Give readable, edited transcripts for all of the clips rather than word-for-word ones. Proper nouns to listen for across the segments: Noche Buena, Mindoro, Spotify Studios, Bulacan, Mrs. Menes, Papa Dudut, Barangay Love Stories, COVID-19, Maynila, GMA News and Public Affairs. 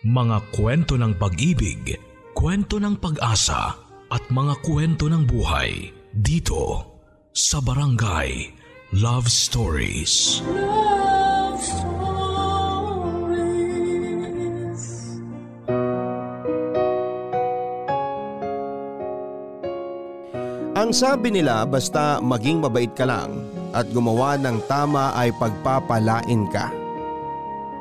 Mga kwento ng pag-ibig, kwento ng pag-asa at mga kwento ng buhay dito sa Barangay Love Stories. Love Stories. Ang sabi nila basta maging mabait ka lang at gumawa ng tama ay pagpapalain ka.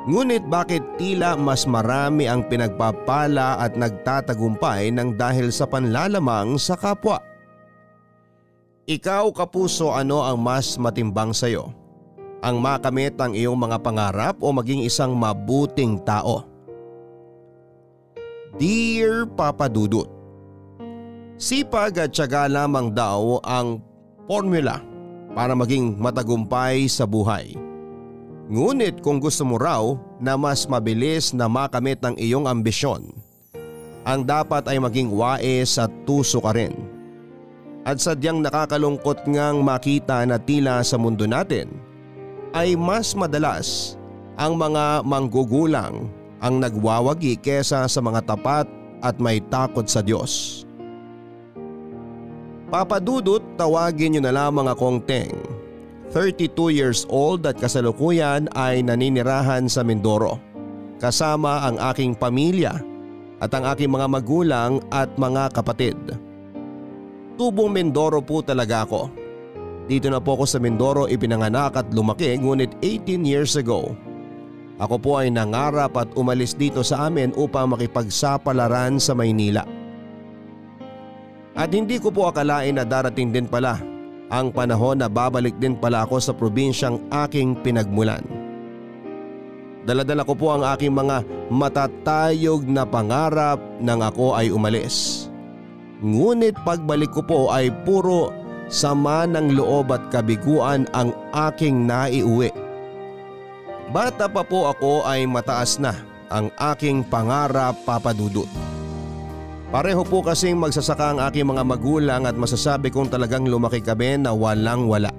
Ngunit bakit tila mas marami ang pinagpapala at nagtatagumpay ng dahil sa panlalamang sa kapwa? Ikaw kapuso, ano ang mas matimbang sa'yo? Ang makamit ang iyong mga pangarap o maging isang mabuting tao? Dear Papa Dudut, sipag at tiyaga lamang daw ang formula para maging matagumpay sa buhay. Ngunit kung gusto mo raw na mas mabilis na makamit ang iyong ambisyon, ang dapat ay maging wais at tuso ka rin. At sadyang nakakalungkot ngang makita na tila sa mundo natin ay mas madalas ang mga manggugulang ang nagwawagi kesa sa mga tapat at may takot sa Diyos. Papa Dudut, tawagin niyo na lamang akong Teng. 32 years old at kasalukuyan ay naninirahan sa Mindoro kasama ang aking pamilya at ang aking mga magulang at mga kapatid. Tubong Mindoro po talaga ako. Dito na po ako sa Mindoro ipinanganak at lumaki, ngunit 18 years ago ako po ay nangarap at umalis dito sa amin upang makipagsapalaran sa Maynila. At hindi ko po akalain na darating din pala ang panahon na babalik din pala ako sa probinsyang aking pinagmulan. Dala-dala ko po ang aking mga matatayog na pangarap nang ako ay umalis. Ngunit pagbalik ko po ay puro sama ng loob at kabiguan ang aking naiuwi. Bata pa po ako ay mataas na ang aking pangarap, Papa Dudut. Pareho po kasing magsasaka ang aking mga magulang at masasabi kong talagang lumaki kami na walang wala.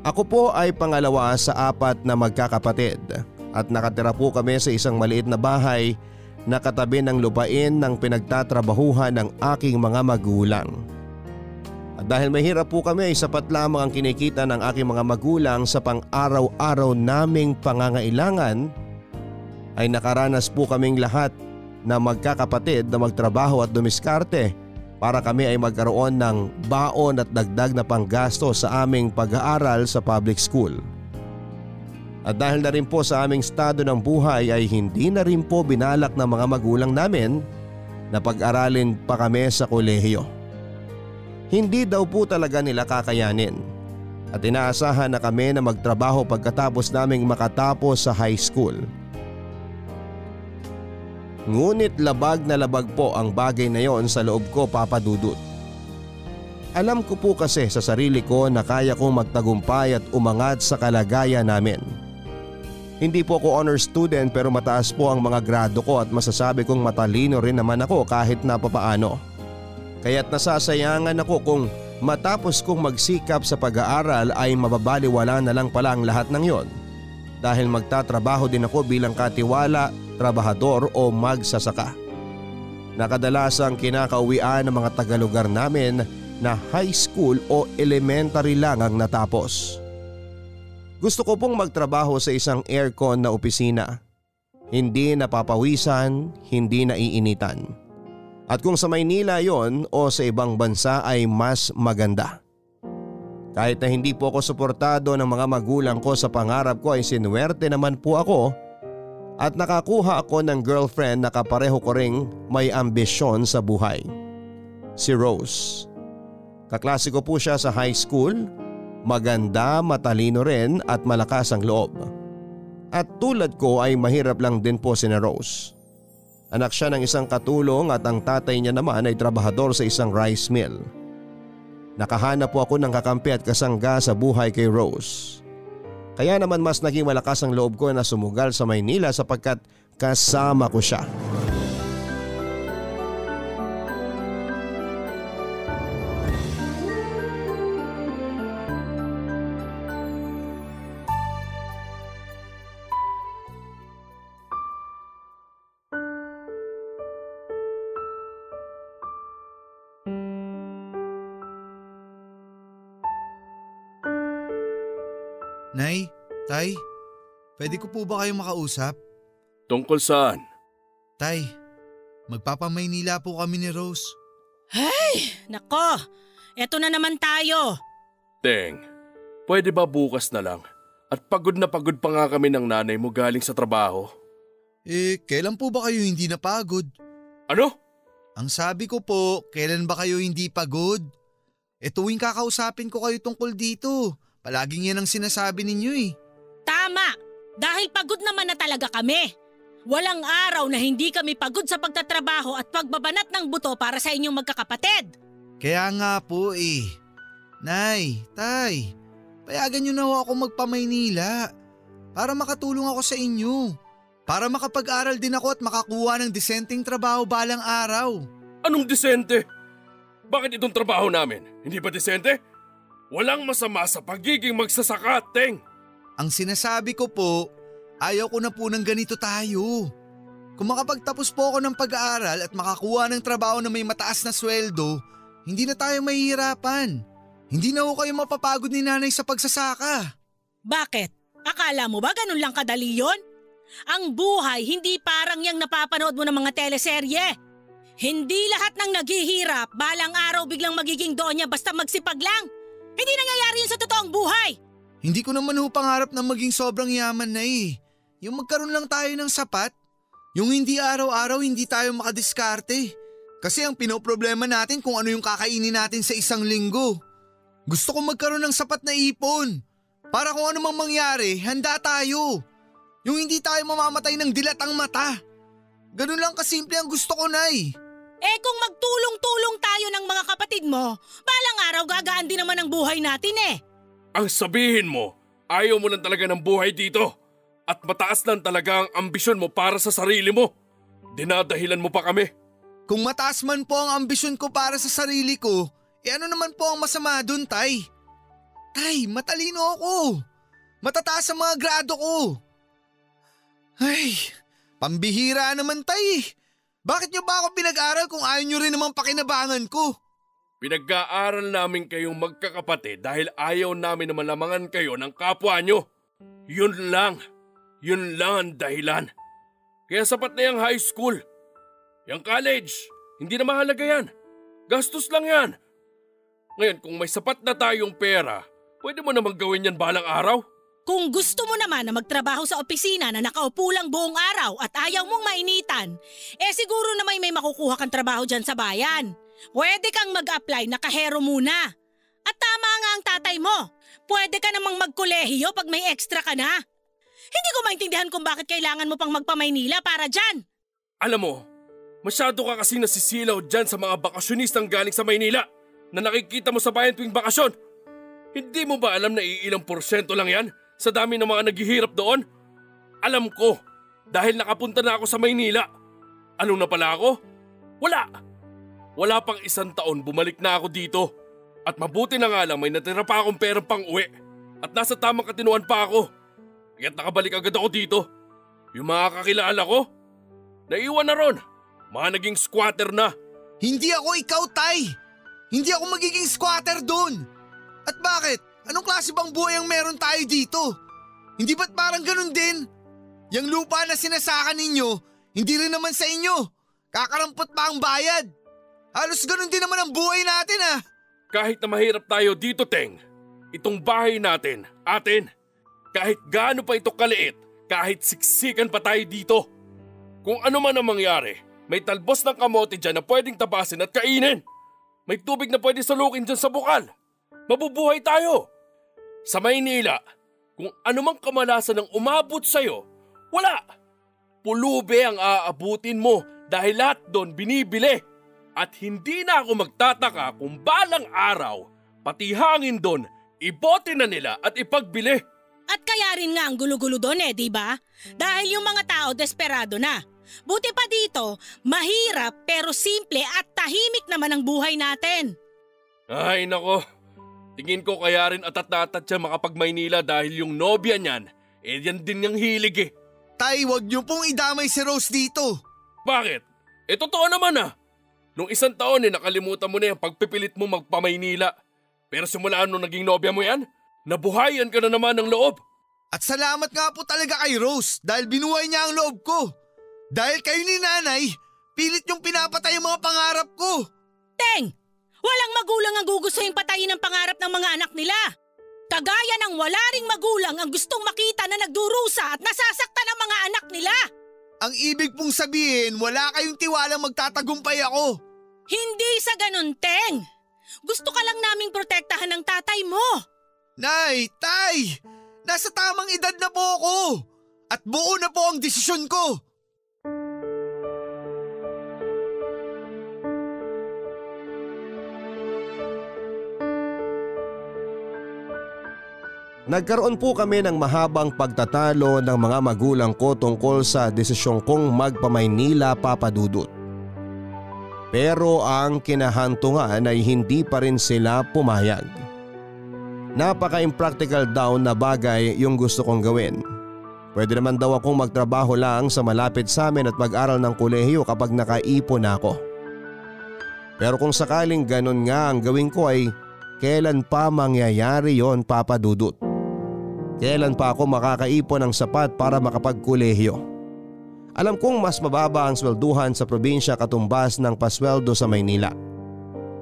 Ako po ay pangalawa sa apat na magkakapatid at nakatira po kami sa isang maliit na bahay na katabi ng lupain ng pinagtatrabahuhan ng aking mga magulang. At dahil mahirap po kami ay sapat lamang ang kinikita ng aking mga magulang sa pang-araw-araw naming pangangailangan, ay nakaranas po kaming lahat na magkakapatid na magtrabaho at dumiskarte para kami ay magkaroon ng baon at dagdag na panggasto sa aming pag-aaral sa public school. At dahil na rin po sa aming estado ng buhay ay hindi na rin po binalak ng mga magulang namin na pag-aralin pa kami sa kolehiyo. Hindi daw po talaga nila kakayanin at inaasahan na kami na magtrabaho pagkatapos naming makatapos sa high school. Ngunit labag na labag po ang bagay na yon sa loob ko, Papa Dudut. Alam ko po kasi sa sarili ko na kaya kong magtagumpay at umangat sa kalagayan namin. Hindi po ako honor student pero mataas po ang mga grado ko at masasabi kong matalino rin naman ako kahit na papaano. Kaya't nasasayangan ako kung matapos kong magsikap sa pag-aaral ay mababaliwala na lang pala ang lahat ng yon. Dahil magtatrabaho din ako bilang katiwala, trabahador o magsasaka. Nakadalasang kinakauwian ng mga tagalugar namin na high school o elementary lang ang natapos. Gusto ko pong magtrabaho sa isang aircon na opisina. Hindi napapawisan, hindi naiinitan. At kung sa Maynila yon o sa ibang bansa ay mas maganda. Kahit na hindi po ako suportado ng mga magulang ko sa pangarap ko ay sinuwerte naman po ako at nakakuha ako ng girlfriend na kapareho ko ring may ambisyon sa buhay. Si Rose. Kaklase ko po siya sa high school, maganda, matalino rin at malakas ang loob. At tulad ko ay mahirap lang din po si Rose. Anak siya ng isang katulong at ang tatay niya naman ay trabahador sa isang rice mill. Nakahanap po ako ng kakampi at kasangga sa buhay kay Rose. Kaya naman mas naging malakas ang loob ko na sumugal sa Maynila sapagkat kasama ko siya. Nay, Tay, pwede ko po ba kayong makausap? Tungkol saan? Tay, magpapamaynila po kami ni Rose. Hey, nako! Eto na naman tayo! Teng, pwede ba bukas na lang? At pagod pa nga kami ng nanay mo galing sa trabaho. Eh, kailan po ba kayo hindi napagod? Ano? Ang sabi ko po, kailan ba kayo hindi pagod? E tuwing kakausapin ko kayo tungkol dito, palaging yan ang sinasabi ninyo eh. Tama! Dahil pagod naman na talaga kami. Walang araw na hindi kami pagod sa pagtatrabaho at pagbabanat ng buto para sa inyong magkakapatid. Kaya nga po eh. Nay, Tay, payagan niyo na ho ako magpa-Maynila para makatulong ako sa inyo. Para makapag-aral din ako at makakuha ng disenteng trabaho balang araw. Anong disente? Bakit itong trabaho namin? Hindi ba disente? Walang masama sa pagiging magsasaka, Teng. Ang sinasabi ko po, ayaw ko na po ng ganito tayo. Kung makapagtapos po ako ng pag-aaral at makakuha ng trabaho na may mataas na sweldo, hindi na tayo mahihirapan. Hindi na ho kayo mapapagod ni nanay sa pagsasaka. Bakit? Akala mo ba ganun lang kadali yun? Ang buhay hindi parang yang napapanood mo ng mga teleserye. Hindi lahat ng naghihirap balang araw biglang magiging donya basta magsipag lang. Hindi nangyayari yun sa totoong buhay. Hindi ko naman ho pangarap na maging sobrang yaman na eh. Yung magkaroon lang tayo ng sapat. Yung hindi araw-araw hindi tayo makadiskarte. Kasi ang pinoproblema natin kung ano yung kakainin natin sa isang linggo. Gusto ko magkaroon ng sapat na ipon. Para kung ano mang mangyari, handa tayo. Yung hindi tayo mamamatay ng dilatang mata. Ganun lang kasimple ang gusto ko, Nay. Eh kung magtulong-tulong tayo ng mga kapatid mo, balang araw gagaan din naman ang buhay natin eh. Ang sabihin mo, ayaw mo lang talaga ng buhay dito. At mataas lang talaga ang ambisyon mo para sa sarili mo. Dinadahilan mo pa kami. Kung mataas man po ang ambisyon ko para sa sarili ko, eh ano naman po ang masama dun, Tay? Tay, matalino ako. Matataas ang mga grado ko. Ay, pambihira naman, Tay. Bakit niyo ba ako pinag-aral kung ayaw niyo rin namang pakinabangan ko? Pinag-aaral namin kayong magkakapatid dahil ayaw namin na malamangan kayo ng kapwa niyo. Yun lang ang dahilan. Kaya sapat na yung high school. Yung college, hindi na mahalaga yan. Gastos lang yan. Ngayon kung may sapat na tayong pera, pwede mo namang gawin yan balang araw. Kung gusto mo naman na magtrabaho sa opisina na nakaupo lang buong araw at ayaw mong mainitan, eh siguro na may makukuha kang trabaho dyan sa bayan. Pwede kang mag-apply na kahero muna. At tama nga ang tatay mo. Pwede ka namang magkolehiyo pag may extra ka na. Hindi ko maintindihan kung bakit kailangan mo pang magpa-Maynila para dyan. Alam mo, masyado ka kasi nasisilaw dyan sa mga bakasyonistang galing sa Maynila na nakikita mo sa bayan tuwing bakasyon. Hindi mo ba alam na iilang porsyento lang yan sa dami ng mga naghihirap doon? Alam ko, dahil nakapunta na ako sa Maynila. Ano na pala ako? Wala pang isang taon bumalik na ako dito. At mabuti na nga lang may natira pa akong perang pang-uwi at nasa tamang katinuan pa ako. Kaya't nakabalik agad ako dito. Yung mga kakilala ko, naiwan na ron. Mga naging squatter na. Hindi ako ikaw, Tay! Hindi ako magiging squatter dun! At bakit? Anong klase bang buhay ang meron tayo dito? Hindi ba't parang ganun din? Yang lupa na sinasaka ninyo, hindi rin naman sa inyo. Kakarampot pa ang bayad. Halos ganun din naman ang buhay natin ah. Kahit na mahirap tayo dito, Teng, itong bahay natin, atin. Kahit gaano pa ito kaliit, kahit siksikan pa tayo dito. Kung ano man ang mangyari, may talbos ng kamote dyan na pwedeng tabasin at kainin. May tubig na pwede salukin dyan sa bukal. Mabubuhay tayo. Sa Maynila, kung anumang kamalasan ang umabot sa'yo, wala. Pulube ang aabutin mo dahil lahat doon binibili. At hindi na ako magtataka kung balang araw, pati hangin doon, ibote na nila at ipagbili. At kaya rin nga ang gulo-gulo doon eh, diba? Dahil yung mga tao desperado na. Buti pa dito, mahirap pero simple at tahimik naman ang buhay natin. Ay nako, tingin ko kaya rin atat-atat siya makapag-Maynila dahil yung nobya niyan, eh yan din yung hilig eh. Tay, wag niyo pong idamay si Rose dito. Bakit? Eh totoo naman ah. Nung isang taon eh nakalimutan mo na yung pagpipilit mo magpa-Maynila. Pero simula nung naging nobya mo yan, nabuhayan ka na naman ng loob. At salamat nga po talaga kay Rose dahil binuhay niya ang loob ko. Dahil kayo ni nanay, pilit yung pinapatay ang mga pangarap ko. Teng! Walang magulang ang gugustuhin patayin ang pangarap ng mga anak nila. Kagaya ng wala ring magulang ang gustong makita na nagdurusa at nasasaktan ang mga anak nila. Ang ibig pong sabihin, wala kayong tiwalang magtatagumpay ako. Hindi sa ganun, Teng. Gusto ka lang naming protektahan ng tatay mo. Nay, tay! Nasa tamang edad na po ako at buo na po ang desisyon ko. Nagkaroon po kami ng mahabang pagtatalo ng mga magulang ko tungkol sa desisyon kong magpa-Maynila, Papa Dudut. Pero ang kinahantungan ay hindi pa rin sila pumayag. Napaka-impractical daw na bagay yung gusto kong gawin. Pwede naman daw akong magtrabaho lang sa malapit sa amin at mag-aral ng kolehiyo kapag nakaipon ako. Pero kung sakaling ganun nga ang gawin ko ay kailan pa mangyayari yon, Papa Dudut? Kailan pa ako makakaipon ng sapat para makapagkolehiyo? Alam kong mas mababa ang swelduhan sa probinsya katumbas ng pasweldo sa Maynila.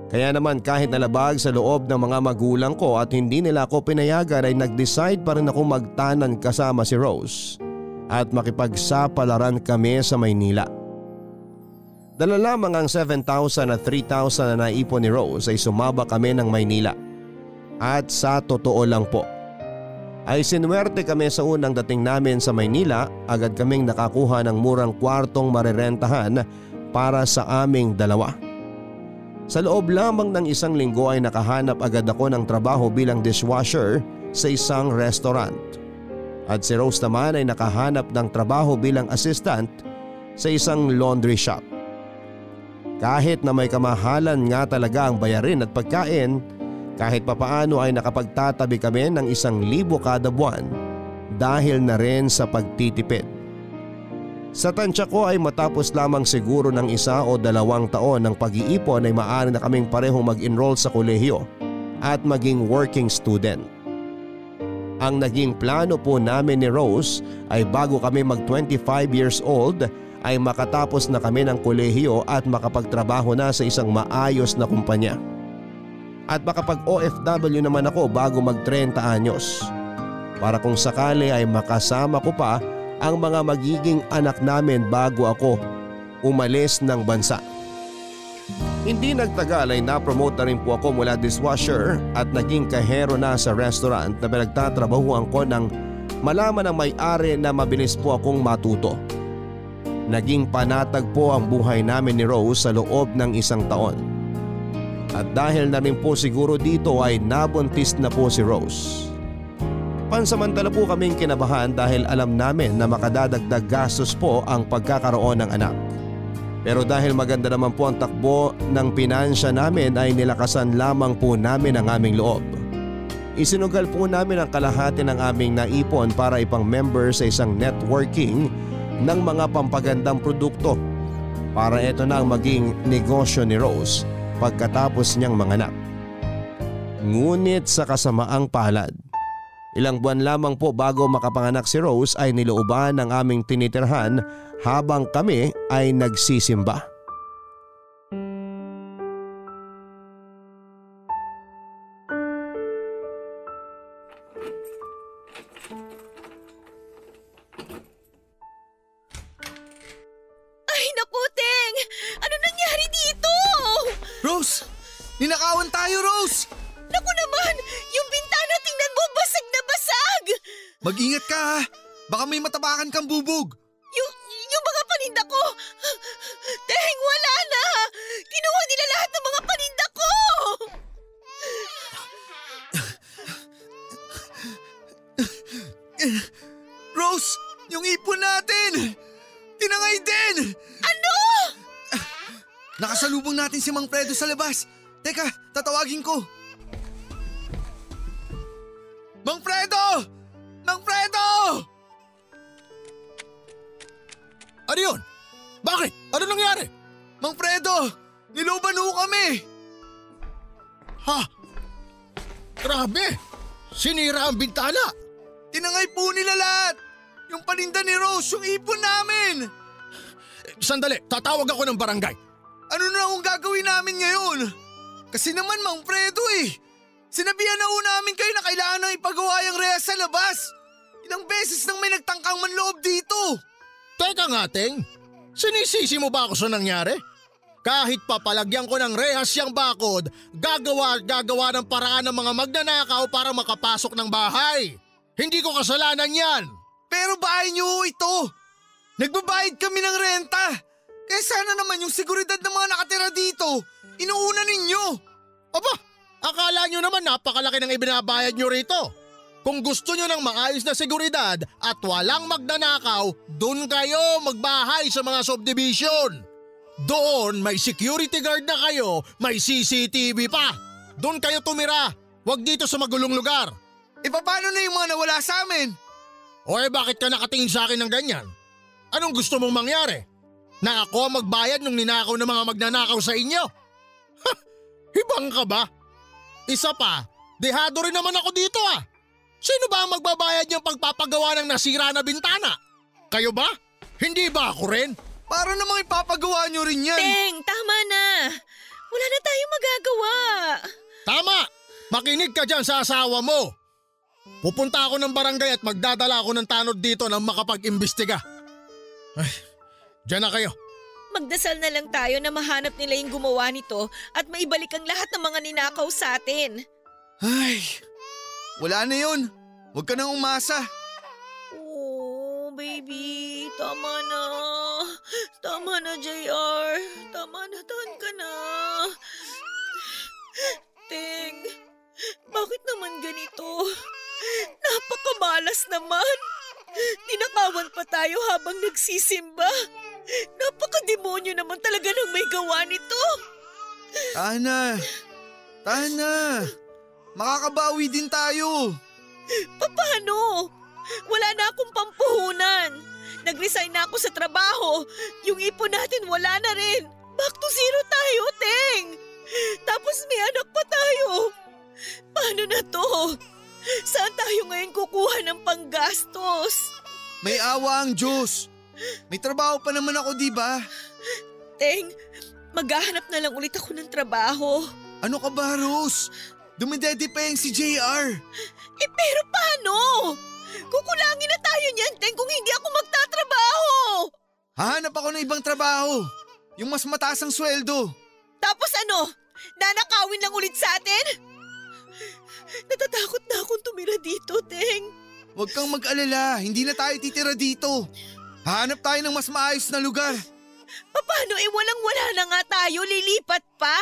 Kaya naman kahit nalabag sa loob ng mga magulang ko at hindi nila ako pinayagan ay nag-decide pa rin akong magtanan kasama si Rose at makipagsapalaran kami sa Maynila. Dala lamang ang 7,000 at 3,000 na naipon ni Rose ay sumaba kami ng Maynila. At sa totoo lang po, ay sinuwerte kami sa unang dating namin sa Maynila, agad kaming nakakuha ng murang kwartong marerentahan para sa aming dalawa. Sa loob lamang ng isang linggo ay nakahanap agad ako ng trabaho bilang dishwasher sa isang restaurant. At si Rose naman ay nakahanap ng trabaho bilang assistant sa isang laundry shop. Kahit na may kamahalan nga talaga ang bayarin at pagkain, kahit papaano ay nakapagtatabi kami ng 1,000 kada buwan dahil na rin sa pagtitipid. Sa tansya ko ay matapos lamang siguro ng 1 o 2 taon ng pag-iipon ay maaari na kaming parehong mag-enroll sa kolehiyo at maging working student. Ang naging plano po namin ni Rose ay bago kami mag 25 years old ay makatapos na kami ng kolehiyo at makapagtrabaho na sa isang maayos na kumpanya. At makapag-OFW naman ako bago mag 30 anyos. Para kung sakali ay makasama ko pa ang mga magiging anak namin bago ako umalis ng bansa. Hindi nagtagal ay napromote na rin po ako mula dishwasher at naging kahero na sa restaurant na pinagtatrabahuan ko nang malaman ng may-ari na mabilis po akong matuto. Naging panatag po ang buhay namin ni Rose sa loob ng 1 taon. At dahil na rin po siguro dito ay nabuntis na po si Rose. Pansamantala po kaming kinabahan dahil alam namin na makadadagdag gastos po ang pagkakaroon ng anak. Pero dahil maganda naman po ang takbo ng pinansya namin ay nilakasan lamang po namin ang aming loob. Isinugal po namin ang kalahati ng aming naipon para ipang-member sa isang networking ng mga pampagandang produkto. Para ito na ang maging negosyo ni Rose pagkatapos niyang manganak. Ngunit sa kasamaang palad, ilang buwan lamang po bago makapanganak si Rose ay nilooban ng aming tinitirhan habang kami ay nagsisimba. Ay naku, Teng! Ano nangyari dito? Rose! Ninakawan tayo, Rose! Naku naman! Yung bintana, tingnan mo, basag na basag! Mag-ingat ka ha! Baka may matapakan kang bubog! Yung mga paninda ko! Teng, wala na! Kinuha nila lahat ng mga paninda ko! Rose! Yung ipon natin! Tinangay din! Ano? Nakasalubong natin si Mang Fredo sa labas! Teka, tatawagin ko! Mang Fredo! Mang Fredo! Ano yun? Bakit? Ano nangyari? Mang Fredo! Niloban ho kami! Ha? Grabe! Sinira ang bintana! Tinangay po nila lahat! Yung paninda ni Rose, yung ipon namin! Sandali, tatawag ako ng barangay. Ano na akong gagawin namin ngayon? Kasi naman Mang Fredo eh. Sinabihan na ho namin kayo na kailangan nang ipagawa yung rehas sa labas. Ilang beses nang may nagtangkang manloob dito. Teka nga, Teng. Sinisisi mo ba ako sa nangyari? Kahit papalagyan ko ng rehas yung bakod, gagawa ng paraan ng mga magnanakaw para makapasok ng bahay. Hindi ko kasalanan yan. Pero bahay niyo ito. Nagbabayad kami ng renta. Kaya sana naman yung seguridad ng mga nakatira dito, inuuna ninyo. Aba, akala nyo naman napakalaki ng ibinabayad nyo rito. Kung gusto nyo ng maayos na seguridad at walang magnanakaw, dun kayo magbahay sa mga subdivision. Doon may security guard na kayo, may CCTV pa. Doon kayo tumira, wag dito sa magulong lugar. E paano na yung mga nawala sa amin? O bakit ka nakatingin sa akin ng ganyan? Anong gusto mong mangyari? Na ako magbayad nung ninakaw ng mga magnanakaw sa inyo? Ha! Ibang ka ba? Isa pa, dehado rin naman ako dito ah. Sino ba ang magbabayad niyang pagpapagawa ng nasira na bintana? Kayo ba? Hindi ba ako rin? Para namang ipapagawa niyo rin yan. Teng, tama na. Wala na tayong magagawa. Tama! Makinig ka dyan sa asawa mo. Pupunta ako ng barangay at magdadala ako ng tanod dito nang makapag-imbestiga. Ay, diyan na kayo. Magdasal na lang tayo na mahanap nila yung gumawa nito at maibalik ang lahat ng mga ninakaw sa atin. Ay, wala na yun. Huwag ka nang umasa. Oh, baby, tama na. Tama na, JR. Tama na, tahan ka na. Teng, bakit naman ganito? Napakabalas naman. Ninakawan pa tayo habang nagsisimba. Napakademonyo naman talaga ng may gawa nito. Tahan na. Makakabawi din tayo. Paano? Wala na akong pampuhunan. Nag-resign na ako sa trabaho. Yung ipon natin wala na rin. Back to zero tayo, Teng. Tapos may anak pa tayo. Paano na to? Saan tayo ngayon kukuha ng panggastos? May awa ang Diyos. May trabaho pa naman ako, di ba? Teng, maghahanap na lang ulit ako ng trabaho. Ano ka ba, Rose? Dumidede pa yung si JR. Eh, pero paano? Kukulangin na tayo niyan, Teng, kung hindi ako magtatrabaho. Hahanap ako ng ibang trabaho. Yung mas mataas ang sweldo. Tapos ano? Nanakawin lang ulit sa atin? Natatakot na akong tumira dito, Teng. Huwag kang mag-alala, hindi na tayo titira dito. Hanap tayo ng mas maayos na lugar. Paano eh, walang-wala na nga tayo, lilipat pa.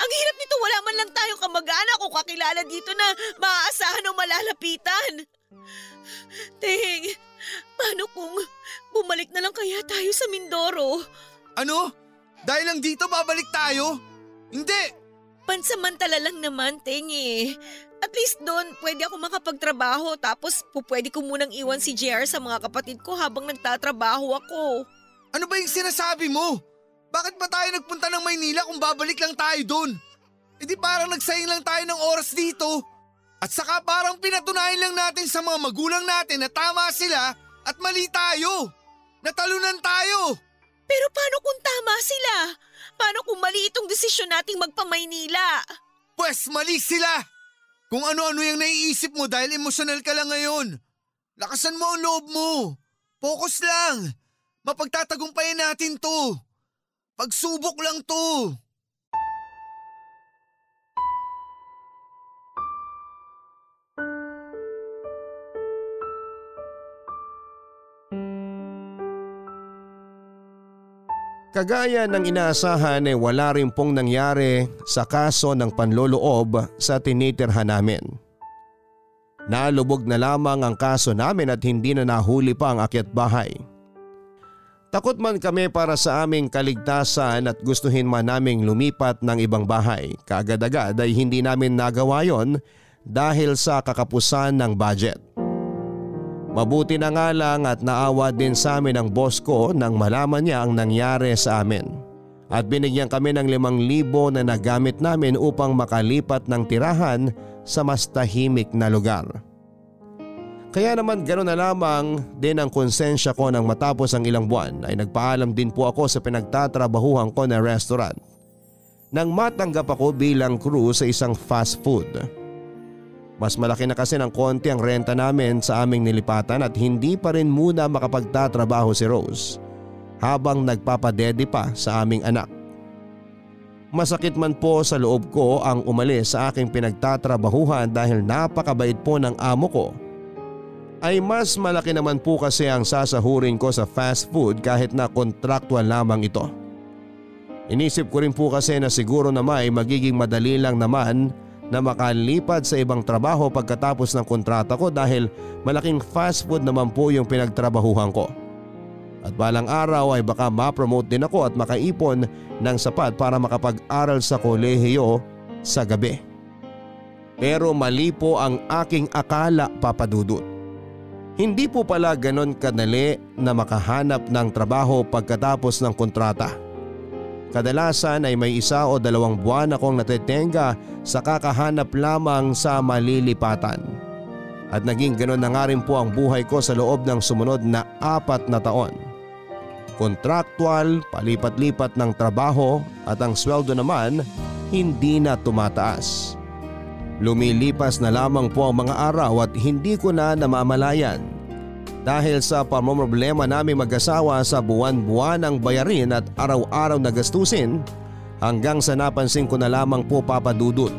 Ang hirap nito, wala man lang tayong kamag-anak o kakilala dito na maaasahan o malalapitan. Teng, paano kung bumalik na lang kaya tayo sa Mindoro? Ano? Dahil lang dito babalik tayo? Hindi! Pansamantala lang naman, Teng eh. At least doon, pwede ako makapagtrabaho tapos pwede ko munang iwan si JR sa mga kapatid ko habang nagtatrabaho ako. Ano ba yung sinasabi mo? Bakit ba tayo nagpunta ng Maynila kung babalik lang tayo doon? E di parang nagsayang lang tayo ng oras dito. At saka parang pinatunayan lang natin sa mga magulang natin na tama sila at mali tayo. Natalunan tayo. Pero paano kung tama sila? Paano kung mali itong desisyon nating magpa-Maynila? Pwes mali sila! Kung ano-ano yung naiisip mo dahil emosyonal ka lang ngayon. Lakasan mo ang loob mo. Focus lang. Mapagtatagumpayan natin to. Pagsubok lang to. Kagaya ng inaasahan ay wala rin pong nangyari sa kaso ng panloloob sa tinitirhan namin. Nalubog na lamang ang kaso namin at hindi na nahuli pa ang akyat-bahay. Takot man kami para sa aming kaligtasan at gustuhin man naming lumipat ng ibang bahay. Kaagad-agad ay hindi namin nagawa yon dahil sa kakapusan ng budget. Mabuti na nga lang at naawa din sa amin ang boss ko nang malaman niya ang nangyari sa amin. At binigyan kami ng 5,000 na nagamit namin upang makalipat ng tirahan sa mas tahimik na lugar. Kaya naman gano'n na lamang din ang konsensya ko nang matapos ang ilang buwan ay nagpaalam din po ako sa pinagtatrabahuhan ko na restaurant nang matanggap ako bilang crew sa isang fast food. Mas malaki na kasi ng konti ang renta namin sa aming nilipatan at hindi pa rin muna makapagtatrabaho si Rose habang nagpapadede pa sa aming anak. Masakit man po sa loob ko ang umalis sa aking pinagtatrabahuhan dahil napakabait po ng amo ko, ay mas malaki naman po kasi ang sasahurin ko sa fast food kahit na kontraktual lamang ito. Inisip ko rin po kasi na siguro naman ay magiging madali lang naman na makalipat sa ibang trabaho pagkatapos ng kontrata ko dahil malaking fast food naman po yung pinagtrabahuhan ko. At balang araw ay baka ma-promote din ako at makaipon ng sapat para makapag-aral sa kolehiyo sa gabi. Pero mali po ang aking akala, papadudot. Hindi po pala ganon kadali na makahanap ng trabaho pagkatapos ng kontrata. Kadalasan ay may isa o dalawang buwan akong natetenga sa kakahanap lamang sa malilipatan. At naging ganon na nga rin po ang buhay ko sa loob ng sumunod na 4 na taon. Kontraktual, palipat-lipat ng trabaho at ang sweldo naman hindi na tumataas. Lumilipas na lamang po ang mga araw at hindi ko na namamalayan dahil sa pamomroblema namin mag-asawa sa buwan-buwan ang bayarin at araw-araw na gastusin, hanggang sa napansin ko na lamang po, papadudot.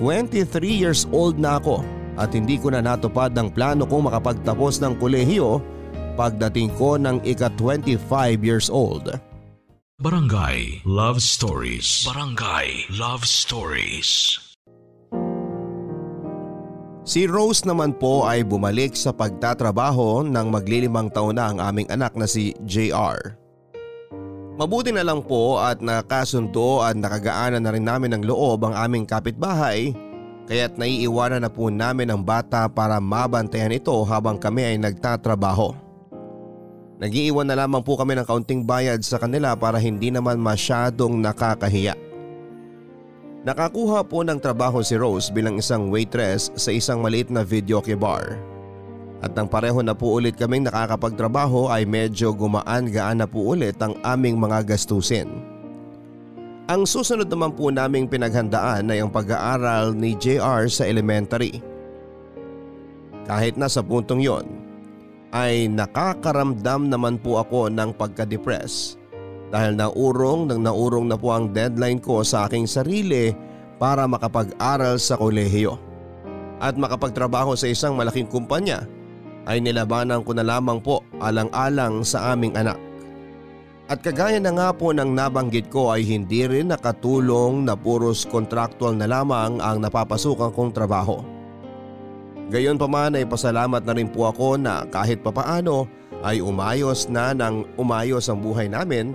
23 years old na ako at hindi ko na natupad ang plano kong makapagtapos ng kolehiyo pagdating ko ng ika-25 years old. Barangay Love Stories. Barangay Love Stories. Si Rose naman po ay bumalik sa pagtatrabaho nang maglilimang taon na ang aming anak na si JR. Mabuti na lang po at nakasundo at nakagaanan na rin namin ng loob ang aming kapitbahay, kaya't naiiwanan na po namin ang bata para mabantayan ito habang kami ay nagtatrabaho. Nag-iiwan na lamang po kami ng kaunting bayad sa kanila para hindi naman masyadong nakakahiya. Nakakuha po ng trabaho si Rose bilang isang waitress sa isang maliit na videoke bar. At nang pareho na po ulit kaming nakakapagtrabaho ay medyo gumaan-gaan na po ulit ang aming mga gastusin. Ang susunod naman po naming pinaghandaan ay ang pag-aaral ni JR sa elementary. Kahit na sa puntong yon ay nakakaramdam naman po ako ng pagka-depress. Dahil naurong na po ang deadline ko sa aking sarili para makapag-aral sa kolehiyo at makapagtrabaho sa isang malaking kumpanya, ay nilabanan ko na lamang po alang-alang sa aming anak. At kagaya na nga po ng nabanggit ko ay hindi rin nakatulong na puros contractual na lamang ang napapasukan kong trabaho. Gayon pa man ay pasalamat na rin po ako na kahit papaano ay umayos na nang umayos ang buhay namin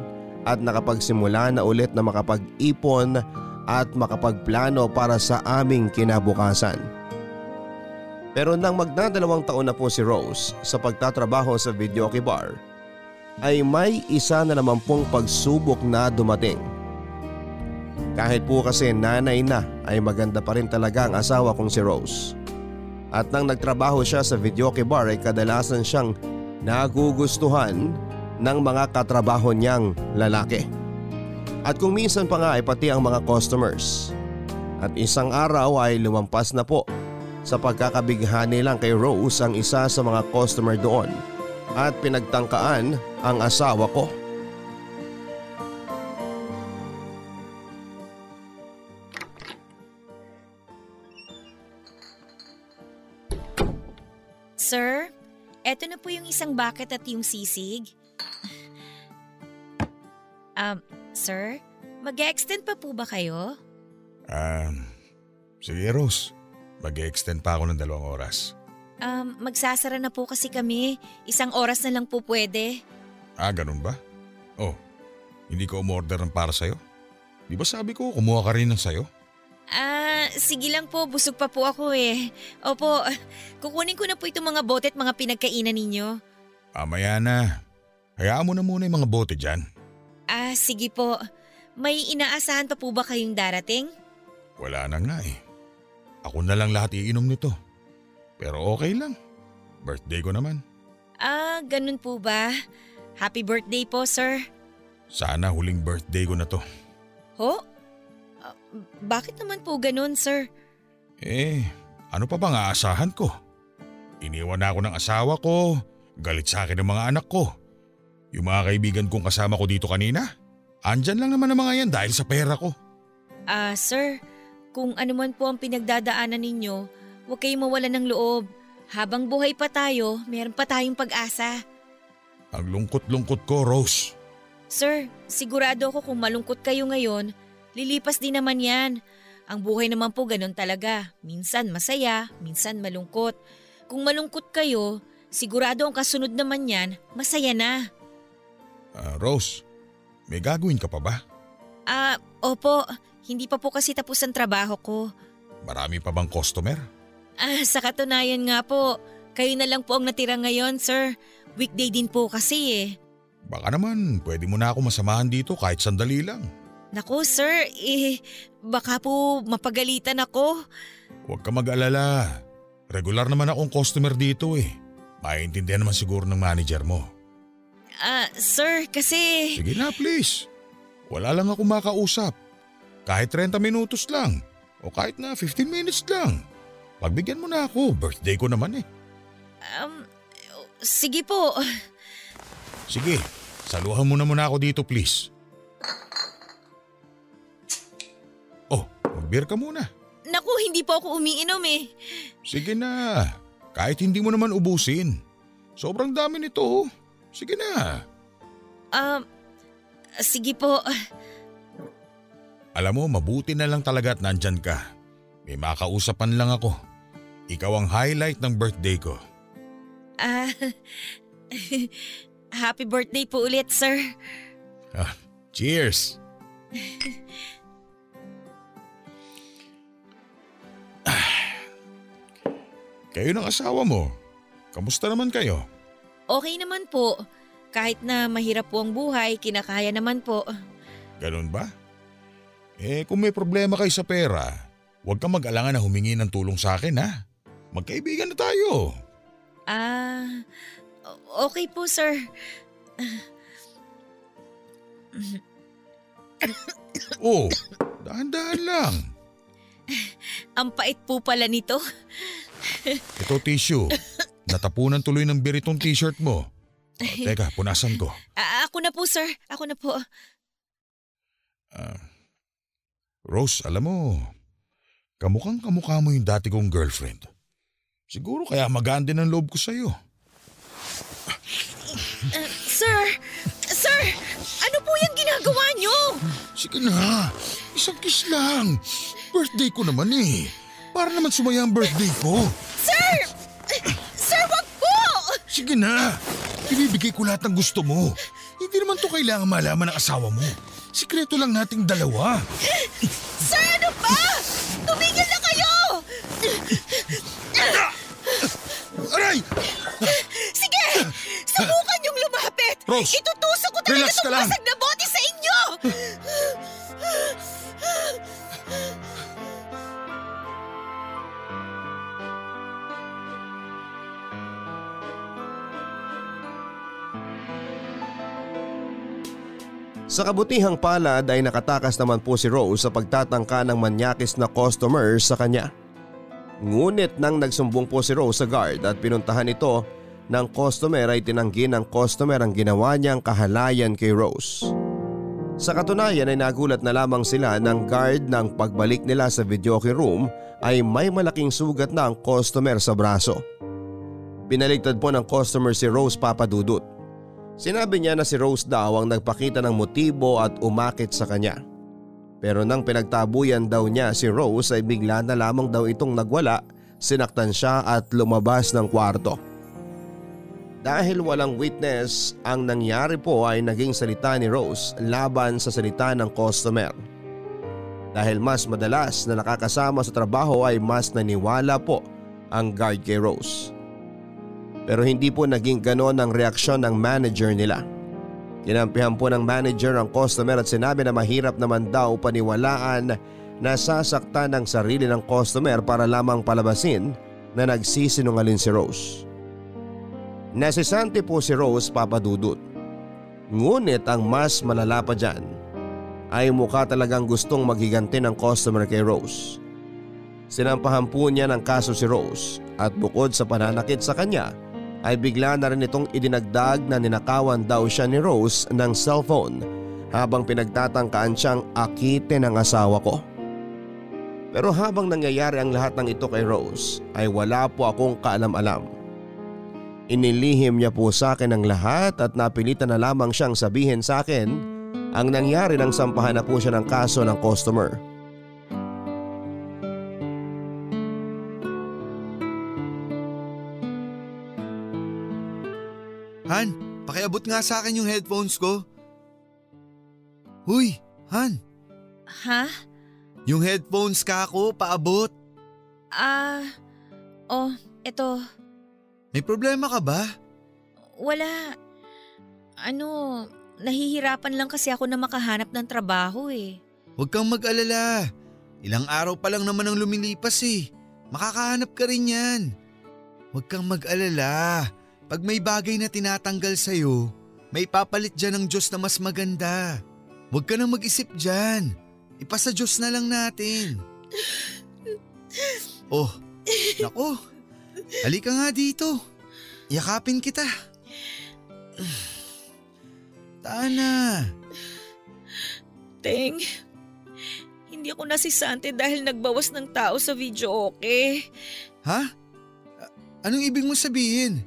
at nakapagsimula na ulit na makapag-ipon at makapagplano para sa aming kinabukasan. Pero nang magdadalawang taon na po si Rose sa pagtatrabaho sa videoke bar, ay may isa na naman pong pagsubok na dumating. Kahit po kasi nanay na ay maganda pa rin talaga ang asawa kong si Rose. At nang nagtrabaho siya sa videoke bar ay kadalasan siyang nagugustuhan ng mga katrabaho niyang lalaki. At kung minsan pa nga ay pati ang mga customers. At isang araw ay lumampas na po sa pagkakabighani lang kay Rose ang isa sa mga customer doon at pinagtangkaan ang asawa ko. Sir, eto na po yung isang bucket at yung sisig. Sir, mag-extend pa po ba kayo? Sige Rose, mag-extend pa ako ng 2 oras. Magsasara na po kasi kami. 1 oras na lang po pwede. Ah, ganun ba? Oh, hindi ko umorder ng para sa'yo? Di ba sabi ko kumuha ka rin ng sa'yo? Sige lang po, busog pa po ako eh. Opo, kukunin ko na po itong mga bote at mga pinagkainan ninyo. Mamaya na. Hayaan mo na muna yung mga bote dyan. Sige po. May inaasahan pa po ba kayong darating? Wala nang na eh. Ako na lang lahat iinom nito. Pero okay lang. Birthday ko naman. Ah, ganun po ba? Happy birthday po, sir. Sana huling birthday ko na to. Ho? Bakit naman po ganun, sir? Eh, ano pa bang aasahan ko? Iniwan na ako ng asawa ko, galit sa akin ng mga anak ko. Yung mga kaibigan kong kasama ko dito kanina, andyan lang naman ang mga yan dahil sa pera ko. Ah, sir, kung ano man po ang pinagdadaanan ninyo, huwag kayong mawalan ng loob. Habang buhay pa tayo, meron pa tayong pag-asa. Ang lungkot-lungkot ko, Rose. Sir, sigurado ako kung malungkot kayo ngayon, lilipas din naman yan. Ang buhay naman po ganun talaga. Minsan masaya, minsan malungkot. Kung malungkot kayo, sigurado ang kasunod naman yan, masaya na. Rose, may gagawin ka pa ba? Opo. Hindi pa po kasi tapos ang trabaho ko. Marami pa bang customer? Sa katunayan nga po, kayo na lang po ang natira ngayon, sir. Weekday din po kasi eh. Baka naman, pwede mo na ako masamahan dito kahit sandali lang. Naku sir, baka po mapagalitan ako. Huwag ka mag-alala. Regular naman akong customer dito eh. Maintindihan naman siguro ng manager mo. Sir, kasi… Sige na, please. Wala lang ako makausap. Kahit 30 minutos lang o kahit na 15 minutes lang. Pagbigyan mo na ako, birthday ko naman eh. Sige po. Sige, saluhan mo na muna ako dito please. Oh, mag-beer ka muna. Naku, hindi po ako umiinom eh. Sige na, kahit hindi mo naman ubusin. Sobrang dami nito. Sige na. Sige po. Alam mo, mabuti na lang talaga at nandyan ka. May makausapan lang ako. Ikaw ang highlight ng birthday ko. Happy birthday po ulit, sir. Cheers. Kayo ng asawa mo, kamusta naman kayo? Okay naman po. Kahit na mahirap po ang buhay, kinakaya naman po. Ganun ba? Eh kung may problema kayo sa pera, huwag kang mag-alangan na humingi ng tulong sa akin ha. Magkaibigan na tayo. Okay po sir. Oh, dahan-dahan lang. Ang pait po pala nito. Ito tissue. Natapunan tuloy ng biritong t-shirt mo. Teka, punasan ko. Ako na po sir, ako na po. Rose, alam mo, kamukhang kamukha mo yung dati kong girlfriend. Siguro kaya magaan din ang loob ko sa'yo. Sir, ano po yung ginagawa niyo? Sige na, isang kiss lang. Birthday ko naman eh. Para naman sumaya ang birthday ko. Sir! Sige na, ibibigay ko lahat ng gusto mo. Hindi naman to kailangan malaman ng asawa mo. Sikreto lang nating dalawa. Sir, ano ba? Tumigil na kayo! Aray! Sige! Subukan niyong lumapit! Rose! Itutusok ko talaga itong basag na bote sa inyo! Sa kabutihang palad ay nakatakas naman po si Rose sa pagtatangka ng manyakis na customer sa kanya. Ngunit nang nagsumbong po si Rose sa guard at pinuntahan ito ng customer ay tinanggi ng customer ang ginawa niyang kahalayan kay Rose. Sa katunayan ay nagulat na lamang sila ng guard nang pagbalik nila sa videoke room ay may malaking sugat na ang customer sa braso. Binaligtad po ng customer si Rose papadudot. Sinabi niya na si Rose daw ang nagpakita ng motibo at umakit sa kanya. Pero nang pinagtabuyan daw niya si Rose ay bigla na lamang daw itong nagwala, sinaktan siya at lumabas ng kwarto. Dahil walang witness, ang nangyari po ay naging salita ni Rose laban sa salita ng customer. Dahil mas madalas na nakakasama sa trabaho ay mas naniwala po ang guard kay Rose. Pero hindi po naging ganon ang reaksyon ng manager nila. Kinampihan po ng manager ang customer at sinabi na mahirap naman daw paniwalaan na sasaktan ng sarili ng customer para lamang palabasin na nagsisinungaling si Rose. Nasisante po si Rose, Papa Dudut. Ngunit ang mas malala pa dyan ay mukha talagang gustong maghiganti ng customer kay Rose. Sinampahan po niya ng kaso si Rose at bukod sa pananakit sa kanya ay bigla na rin itong idinagdag na ninakawan daw siya ni Rose ng cellphone habang pinagtatangkaan siyang akitin ng asawa ko. Pero habang nangyayari ang lahat ng ito kay Rose ay wala po akong kaalam-alam. Inilihim niya po sa akin ang lahat at napilitan na lamang siyang sabihin sa akin ang nangyari nang sampahan na po siya ng kaso ng customer. Han, pakiabot nga sa akin yung headphones ko. Huy, Han. Ha? Yung headphones ka ako, paabot. Oh, eto. May problema ka ba? Wala. Ano, nahihirapan lang kasi ako na makahanap ng trabaho eh. Huwag kang mag-alala. Ilang araw pa lang naman ang lumilipas eh. Makakahanap ka rin yan. Huwag kang mag-alala. Pag may bagay na tinatanggal sa'yo, may papalit dyan ng Diyos na mas maganda. Huwag ka nang mag-isip dyan. Ipasa Diyos na lang natin. Oh, nako. Halika nga dito. Yakapin kita. Tana. Teng, hindi ako nasisante dahil nagbawas ng tao sa video, okay? Ha? Anong ibig mong sabihin?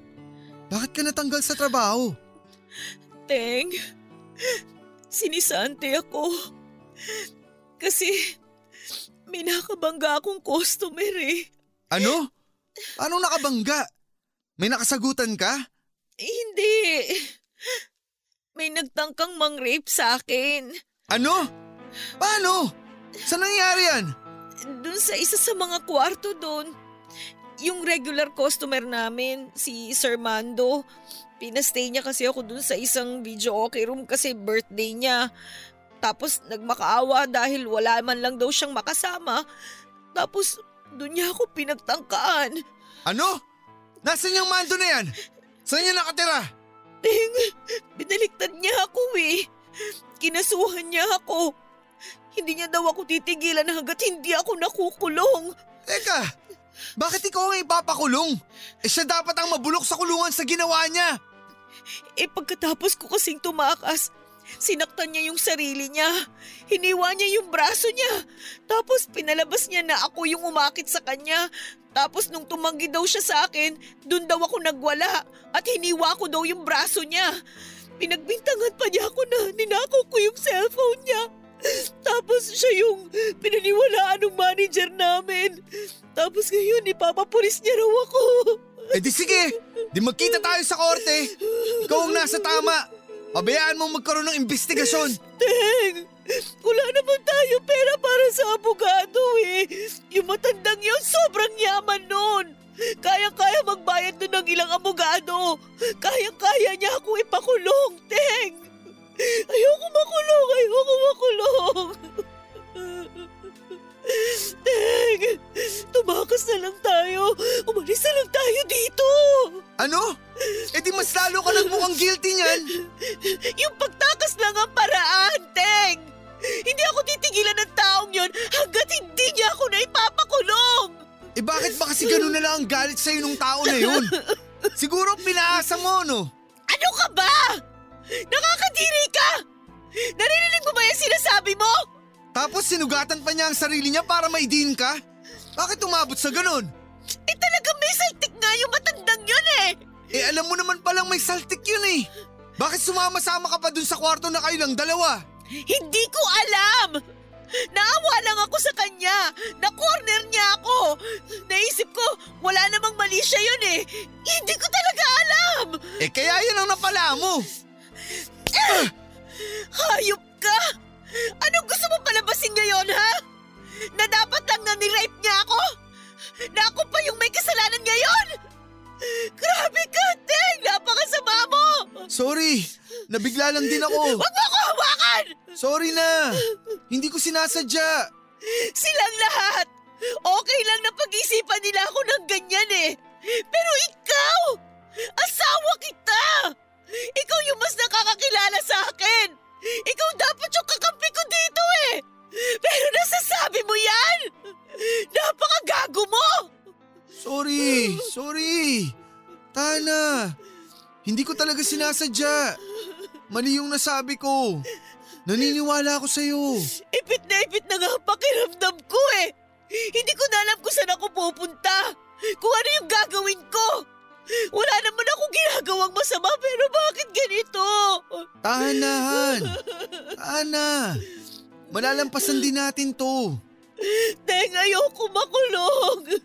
Bakit ka natanggal sa trabaho? Teng, sinisante ako. Kasi may nakabangga akong customer eh. Ano? Anong nakabangga? May nakasagutan ka? Hindi. May nagtangkang mang-rape sa akin. Ano? Paano? Saan nangyari yan? Doon sa isa sa mga kwarto doon. Yung regular customer namin, si Sir Mando. Pinastay niya kasi ako doon sa isang video okay room kasi birthday niya. Tapos nagmakaawa dahil wala man lang daw siyang makasama. Tapos doon niya ako pinagtangkaan. Ano? Nasaan yung Mando na yan? Saan niya nakatira? Ting, binaliktad niya ako eh. Kinasuhan niya ako. Hindi niya daw ako titigilan hanggat hindi ako nakukulong. Teka, bakit ikaw ang ipapakulong? Eh siya dapat ang mabulok sa kulungan sa ginawa niya. Eh pagkatapos ko kasing tumakas, sinaktan niya yung sarili niya. Hiniwa niya yung braso niya. Tapos pinalabas niya na ako yung umakit sa kanya. Tapos nung tumanggi daw siya sa akin, doon daw ako nagwala. At hiniwa ko daw yung braso niya. Pinagbintangan pa niya ako na ninakaw ko yung cellphone niya. Tapos siya yung pinaniwalaan ng manager namin. Tapos ngayon ipapapulis niya raw ako. Eh di sige, di magkita tayo sa korte. Ikaw ang nasa tama. Pabayaan mong magkaroon ng investigasyon. Teng, wala naman tayo pera para sa abogado eh. Yung matandang yun, sobrang yaman nun. Kayang-kaya magbayad nun ng ilang abogado. Kayang-kaya niya ako ipakulong, Teng. Ayoko makulong, ayoko makulong. Teng, tumakas na lang tayo. Umalis na lang tayo dito. Ano? Eh di mas lalo ka lang mukhang guilty niyan. Yung pagtakas lang ang paraan, Teng. Hindi ako titigilan ng taong yon hanggat hindi niya ako na ipapakulong. Eh bakit ba kasi ganun na lang ang galit sa'yo nung tao na yun? Siguro pinaasa mo, no? Ano ka ba? Nakakadiri ka! Narinig mo ba yung sinasabi mo? Tapos sinugatan pa niya ang sarili niya para maidiin ka? Bakit umabot sa ganun? Eh talagang may saltik nga yung matandang yun eh! Eh alam mo naman palang may saltik yun eh! Bakit sumama-sama ka pa dun sa kwarto na kayo lang dalawa? Hindi ko alam! Naawa lang ako sa kanya! Na-corner niya ako! Naisip ko wala namang mali siya yun eh! Hindi ko talaga alam! Eh kaya yun ang napala mo! Ah! Hayop ka! Anong gusto mo palabasin ngayon, ha? Na dapat lang na nirape niya ako? Na ako pa yung may kasalanan ngayon? Grabe ka, Teng! Napakasama mo! Sorry! Nabigla lang din ako! Wag mo ako hawakan! Sorry na! Hindi ko sinasadya! Silang lahat! Okay lang na pag-isipan nila ako ng ganyan eh! Pero ikaw! Asawa kita! Ikaw yung mas nakakakilala sa akin! Ikaw dapat yung kakampi ko dito eh! Pero nasasabi mo yan! Napakagago mo! Sorry! Tana! Hindi ko talaga sinasadya. Mali yung nasabi ko. Naniniwala ako sa'yo. Ipit na nga ang pakiramdam ko eh. Hindi ko na alam kung saan ako pupunta. Kung ano yung gagawin ko. Wala naman akong ginagawang masama pero bakit ganito? Tahan! Ana! Malalampasan din natin to. Dahil ayoko makulong.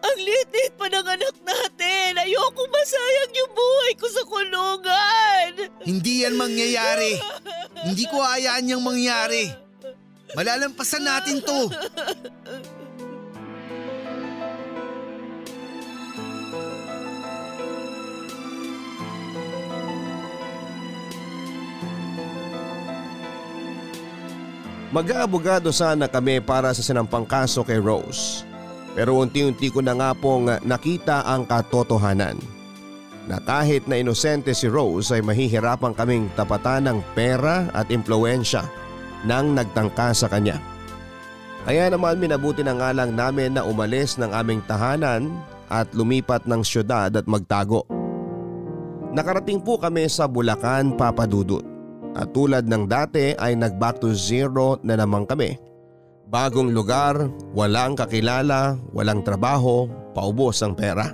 Ang liit-liit pa ng anak natin. Ayoko masayang yung buhay ko sa kulungan. Hindi yan mangyayari. Hindi ko hayaan yang mangyari. Malalampasan natin to. Mag-aabogado sana kami para sa sinampang kaso kay Rose. Pero unti-unti ko na nga pong nakita ang katotohanan na kahit na inosente si Rose ay mahihirapan kaming tapatan ng pera at impluensya ng nagtangka sa kanya. Kaya naman minabuti na nga lang namin na umalis ng aming tahanan at lumipat ng syudad at magtago. Nakarating po kami sa Bulacan, Papa Dudut, at tulad ng dati ay nag-back to zero na naman kami. Bagong lugar, walang kakilala, walang trabaho, paubos ang pera.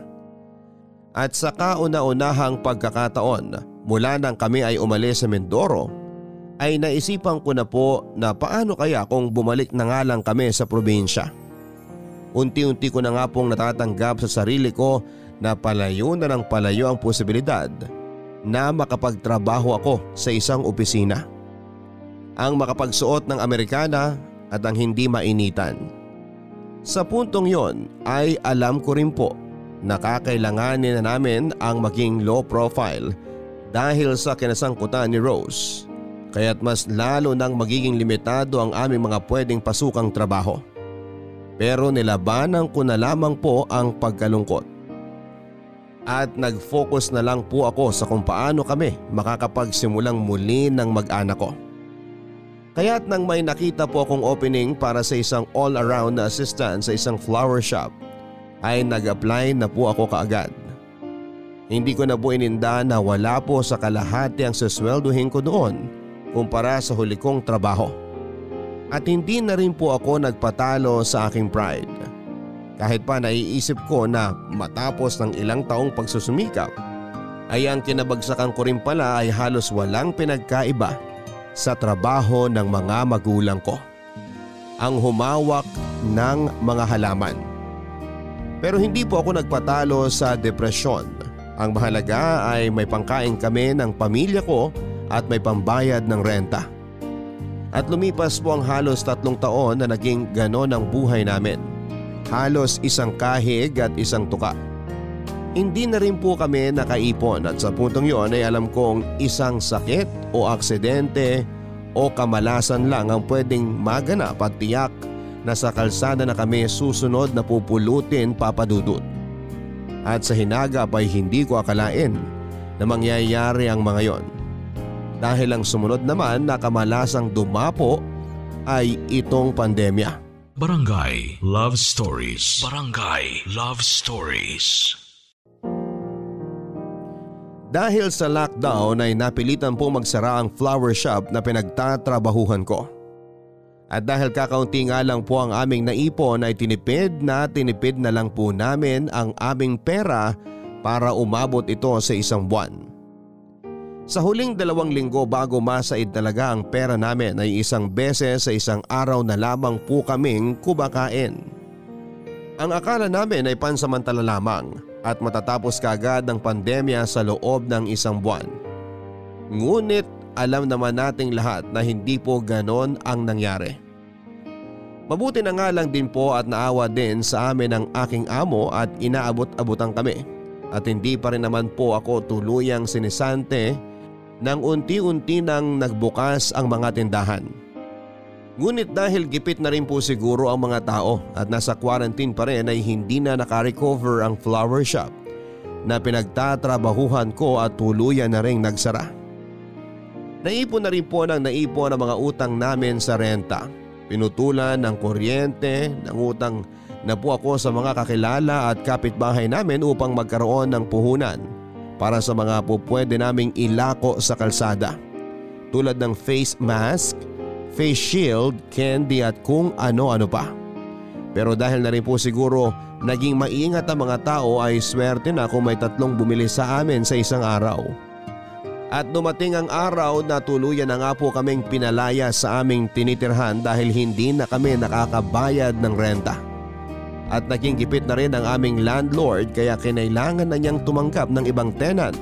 At sa kauna-unahang pagkakataon mula nang kami ay umalis sa Mindoro, ay naisipan ko na po na paano kaya kung bumalik na nga lang kami sa probinsya. Unti-unti ko na nga pong natatanggap sa sarili ko na palayo na ng palayo ang posibilidad na makapagtrabaho ako sa isang opisina. Ang makapagsuot ng Amerikana at ang hindi mainitan. Sa puntong yon ay alam ko rin po na kakailanganin na namin ang maging low profile dahil sa kinasangkutan ni Rose, kaya't mas lalo nang magiging limitado ang aming mga pwedeng pasukang trabaho. Pero nilabanan ko na lamang po ang pagkalungkot at nag-focus na lang po ako sa kung paano kami makakapagsimulang muli ng mag-anak ko. Kaya't nang may nakita po akong opening para sa isang all-around na assistant sa isang flower shop, ay nag-apply na po ako kaagad. Hindi ko na po ininda na wala po sa kalahati ang saswelduhin ko noon kumpara sa huli kong trabaho. At hindi na rin po ako nagpatalo sa aking pride. Kahit pa naiisip ko na matapos ng ilang taong pagsusumikap, ay ang kinabagsakan ko rin pala ay halos walang pinagkaiba sa trabaho ng mga magulang ko, ang humawak ng mga halaman. Pero hindi po ako nagpatalo sa depresyon. Ang mahalaga ay may pangkain kami ng pamilya ko at may pambayad ng renta. At lumipas po ang halos 3 taon na naging ganon ang buhay namin. Halos 1 kahig at 1 tuka. Hindi na rin po kami nakaipon at sa puntong yon ay alam kong isang sakit o aksidente o kamalasan lang ang pwedeng maganap at tiyak na sa kalsada na kami susunod na pupulutin, Papa Dudut. At sa hinagap ay hindi ko akalain na mangyayari ang mga yon. Dahil ang sumunod naman na kamalasang dumapo ay itong pandemya. Barangay Love Stories. Barangay Love Stories. Dahil sa lockdown ay napilitan po magsara ang flower shop na pinagtatrabahuhan ko. At dahil kakaunti nga lang po ang aming naipon ay tinipid na lang po namin ang aming pera para umabot ito sa 1 buwan. Sa huling 2 linggo bago masaid talaga ang pera namin ay 1 beses sa 1 araw na lamang po kaming kumakain. Ang akala namin ay pansamantala lamang at matatapos kaagad ang pandemya sa loob ng 1 buwan. Ngunit alam naman nating lahat na hindi po ganon ang nangyari. Mabuti na nga lang din po at naawa din sa amin ang aking amo at inaabot-abutan kami. At hindi pa rin naman po ako tuluyang sinisante nang unti-unti nang nagbukas ang mga tindahan. Ngunit dahil gipit na rin po siguro ang mga tao at nasa quarantine pa rin ay hindi na nakarecover ang flower shop na pinagtatrabahuhan ko at tuluyan na ring nagsara. Naipon na rin po ng naipon ang mga utang namin sa renta. Pinutulan ng kuryente, ng utang na po ako sa mga kakilala at kapitbahay namin upang magkaroon ng puhunan para sa mga po pwede naming ilako sa kalsada. Tulad ng face mask, face shield, candy at kung ano-ano pa. Pero dahil na rin po siguro naging maingat ang mga tao ay swerte na kung may tatlong bumili sa amin sa isang araw. At dumating ang araw na tuluyan na nga po kaming pinalaya sa aming tinitirhan dahil hindi na kami nakakabayad ng renta. At naging gipit na rin ang aming landlord kaya kinailangan na niyang tumanggap ng ibang tenant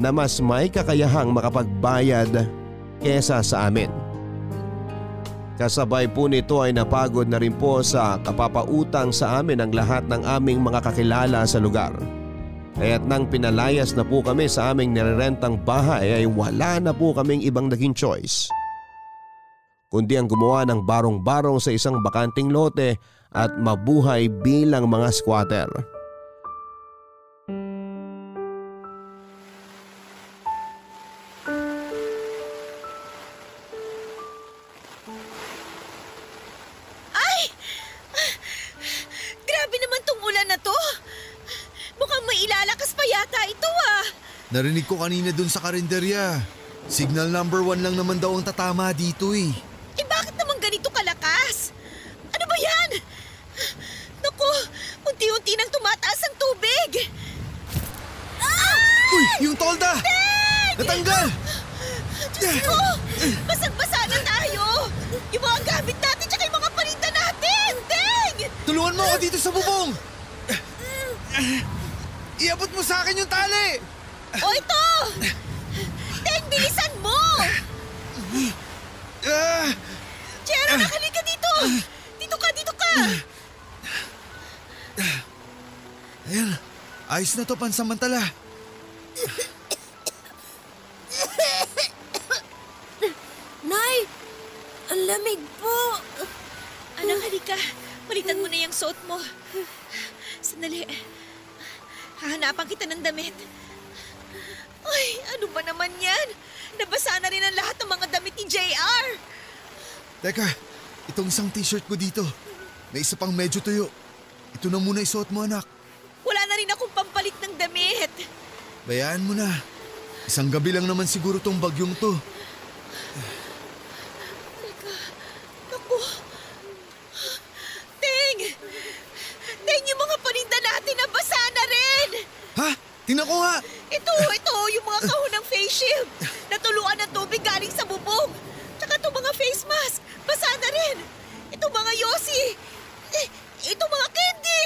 na mas may kakayahang makapagbayad kesa sa amin. Kasabay po nito ay napagod na rin po sa kapapautang sa amin ang lahat ng aming mga kakilala sa lugar. Kaya't nang pinalayas na po kami sa aming nirerentang bahay ay wala na po kaming ibang naging choice kundi ang gumawa ng barong-barong sa isang bakanting lote at mabuhay bilang mga squatter. Narinig ko kanina dun sa karinderya. Signal number 1 lang naman daw ang tatama dito eh. Eh bakit naman ganito kalakas? Ano ba yan? Naku, unti-unti nang tumataas ang tubig. Ah! Uy, yung tolda! Deng! Natanggal! Diyos ko, basag-basa na tayo. Yung mga gamit natin tsaka yung mga parinda natin. Deng! Tulungan mo ako dito sa bubong. Iabot mo sa akin yung tali. O ito! Deng, bilisan mo! Chero, halika dito! Dito ka, dito ka! Ayan, ayos na to pansamantala. Nay, ang lamig po. Anak, halika. Palitan mo na yung suot mo. Sandali. Hahanapan kita ng damit. Ay, ano ba naman yan? Nabasa na rin ang lahat ng mga damit ni JR. Teka, itong isang t-shirt ko dito. May isa pang medyo tuyo. Ito na muna isuot mo, anak. Wala na rin akong pampalit ng damit. Bayaan mo na. Isang gabi lang naman siguro tong bagyong to. Teka, naku. Deng, yung mga paninda natin nabasa na rin. Ha? Tingnan ko nga. Ito, yung mga kahon ng face shield. Natuluan ng tubig galing sa bubong. Tsaka itong mga face mask, basa na rin. Itong mga yosi. Itong mga candy.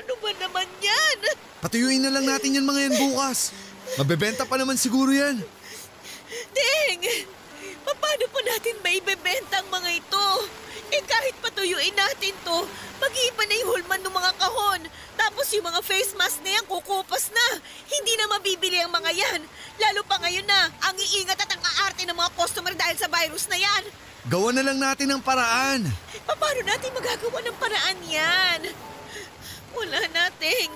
Ano ba naman yan? Patuyuin na lang natin yan mga yan bukas. Mabebenta pa naman siguro yan. Deng, paano pa natin maibebenta ang mga ito? Eh kahit patuyuin natin to, mag-iiba na yung hulman ng mga kahon. Tapos yung mga face mask na yan, kukupas na. Hindi na mabibili ang mga yan. Lalo pa ngayon na, ang iingat at ang aarte ng mga customer dahil sa virus na yan. Gawa na lang natin ang paraan. Paano natin magagawa ng paraan yan? Wala nating.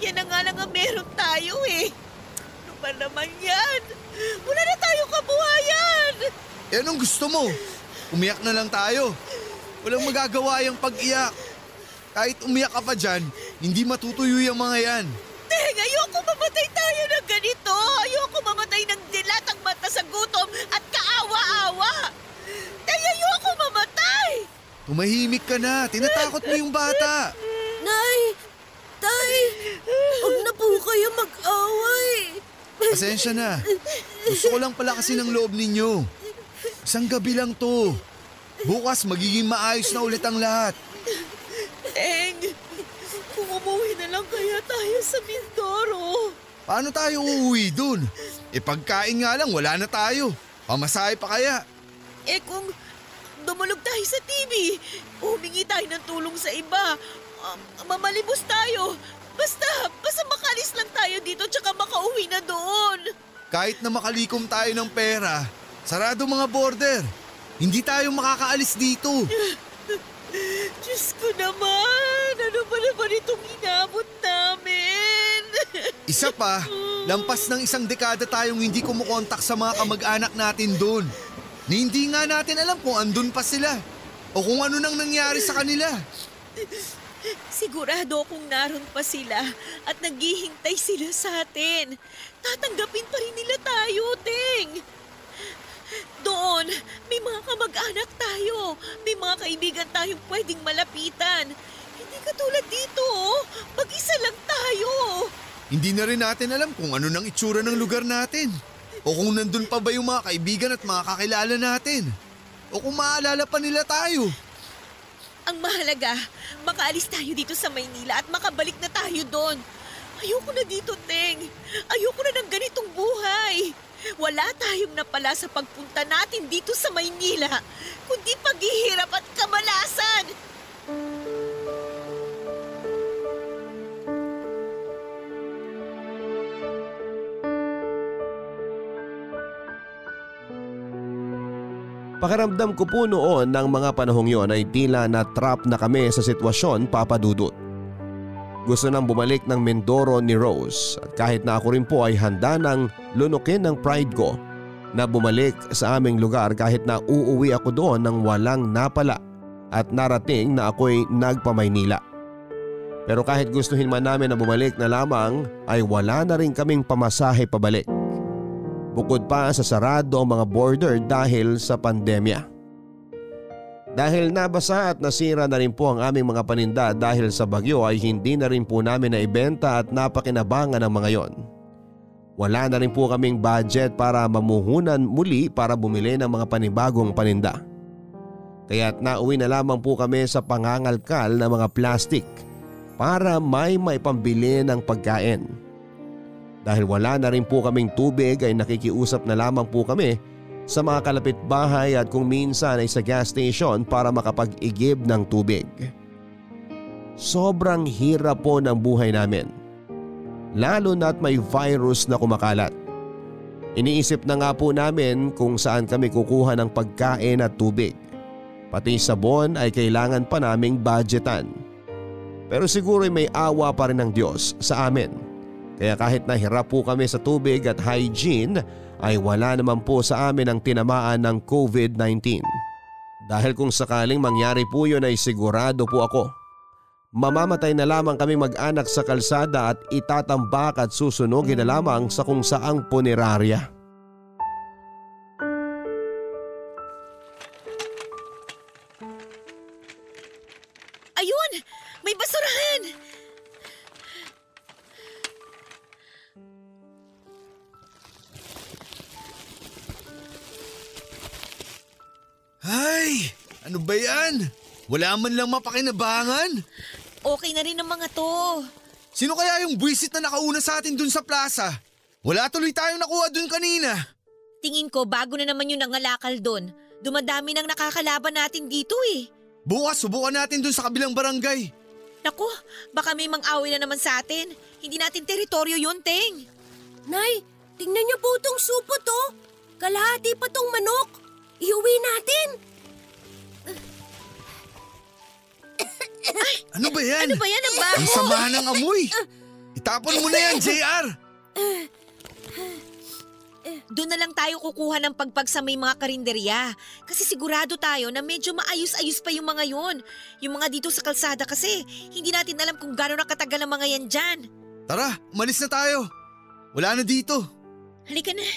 Yan na nga lang ang meron tayo eh. Ano ba naman yan? Wala na tayong kabuhayan. Eh anong gusto mo? Umiyak na lang tayo. Walang magagawa yung pag-iyak. Kahit umiyak ka pa dyan, hindi matutuyo yung mga yan. Deng, ayoko mamatay tayo ng ganito. Ayoko mamatay ng dilatang mata sa gutom at kaawa-awa. Deng, ayoko mamatay. Tumahimik ka na. Tinatakot mo yung bata. Nay, tay, huwag na po kayo mag-away. Pasensya na. Gusto ko lang pala kasi ng loob ninyo. Isang gabi lang to. Bukas magiging maayos na ulit ang lahat. Deng, kung umuwi na lang kaya tayo sa Mindoro. Paano tayo uuwi dun? E pagkain nga lang, wala na tayo. Pamasahe pa kaya? Eh kung dumulog tayo sa TV, humingi tayo ng tulong sa iba, mamalibos tayo. Basta makalis lang tayo dito tsaka makauwi na doon. Kahit na makalikom tayo ng pera, sarado mga border. Hindi tayo makakaalis dito. Diyos ko naman, ano ba naman itong hinabot namin? Isa pa, lampas ng 1 dekada tayong hindi kumukontak sa mga kamag-anak natin doon. Na hindi nga natin alam kung andun pa sila o kung ano nang nangyari sa kanila. Sigurado kung naroon pa sila at naghihintay sila sa atin. Tatanggapin pa rin nila tayo, Ting. Doon, may mga kamag-anak tayo. May mga kaibigan tayong pwedeng malapitan. Hindi katulad dito, mag-isa lang tayo. Hindi na rin natin alam kung ano nang itsura ng lugar natin. O kung nandun pa ba yung mga kaibigan at mga kakilala natin. O kung maaalala pa nila tayo. Ang mahalaga, makaalis tayo dito sa Maynila at makabalik na tayo doon. Ayoko na dito, Teng. Ayoko na ng ganitong buhay. Wala tayong napala sa pagpunta natin dito sa Maynila, kundi paghihirap at kamalasan. Pakiramdam ko po noon ng mga panahong yon ay tila na trap na kami sa sitwasyon, Papa Dudut. Gusto nang bumalik ng Mindoro ni Rose at kahit na ako rin po ay handa nang lunukin ng pride ko na bumalik sa aming lugar kahit na uuwi ako doon ng walang napala at narating na ako'y nagpamaynila. Pero kahit gustuhin man namin na bumalik na lamang ay wala na rin kaming pamasahe pabalik. Bukod pa sa sarado ang mga border dahil sa pandemya. Dahil nabasa at nasira na rin po ang aming mga paninda dahil sa bagyo ay hindi na rin po namin naibenta at napakinabangan ang mga yon. Wala na rin po kaming budget para mamuhunan muli para bumili ng mga panibagong paninda. Kaya't nauwi na lamang po kami sa pangangalkal na mga plastik para may pambili ng pagkain. Dahil wala na rin po kaming tubig ay nakikiusap na lamang po kami sa mga kalapit bahay at kung minsan ay sa gas station para makapag-igib ng tubig. Sobrang hirap po ng buhay namin. Lalo na't may virus na kumakalat. Iniisip na nga po namin kung saan kami kukuha ng pagkain at tubig. Pati sabon ay kailangan pa naming budgetan. Pero siguro may awa pa rin ng Diyos sa amin. Kaya kahit nahirap po kami sa tubig at hygiene ay wala naman po sa amin ang tinamaan ng COVID-19. Dahil kung sakaling mangyari po yun ay sigurado po ako. Mamamatay na lamang kami mag-anak sa kalsada at itatambak at susunugin na lamang sa kung saang punerarya. Ayun! May basurahan! Ay! Ano ba yan? Wala man lang mapakinabangan? Okay na rin ang mga to. Sino kaya yung buwisit na nakauna sa atin dun sa plaza? Wala tuloy tayong nakuha dun kanina. Tingin ko bago na naman yung nangalakal dun. Dumadami nang nakakalaban natin dito eh. Bukas subukan natin dun sa kabilang barangay. Naku, baka may mang-away na naman sa atin. Hindi natin teritoryo yun, Teng. Nay, tingnan niyo po itong supo to. Kalahati pa tong manok. Iuwi natin! Ay, ano ba yan? Ano ba yan ang baho? Ang sama ng amoy! Itapon mo na yan, JR! Doon na lang tayo kukuha ng pagpag sa may mga karinderya. Kasi sigurado tayo na medyo maayos-ayos pa yung mga yon. Yung mga dito sa kalsada kasi, hindi natin alam kung gano'n nakatagal ang mga yan dyan. Tara, umalis na tayo. Wala na dito. Halika na.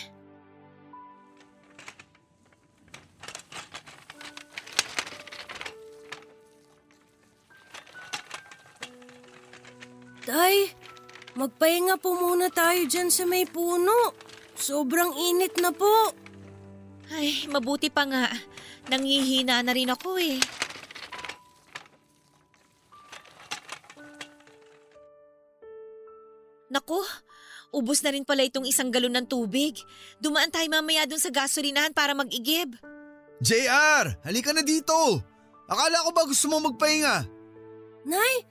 Tay, magpahinga po muna tayo dyan sa may puno. Sobrang init na po. Ay, mabuti pa nga. Nanghihina na rin ako eh. Naku, ubos na rin pala itong 1 galon ng tubig. Dumaan tayo mamaya dun sa gasolinahan para mag-igib. JR, halika na dito. Akala ko ba gusto mo magpahinga? Nay,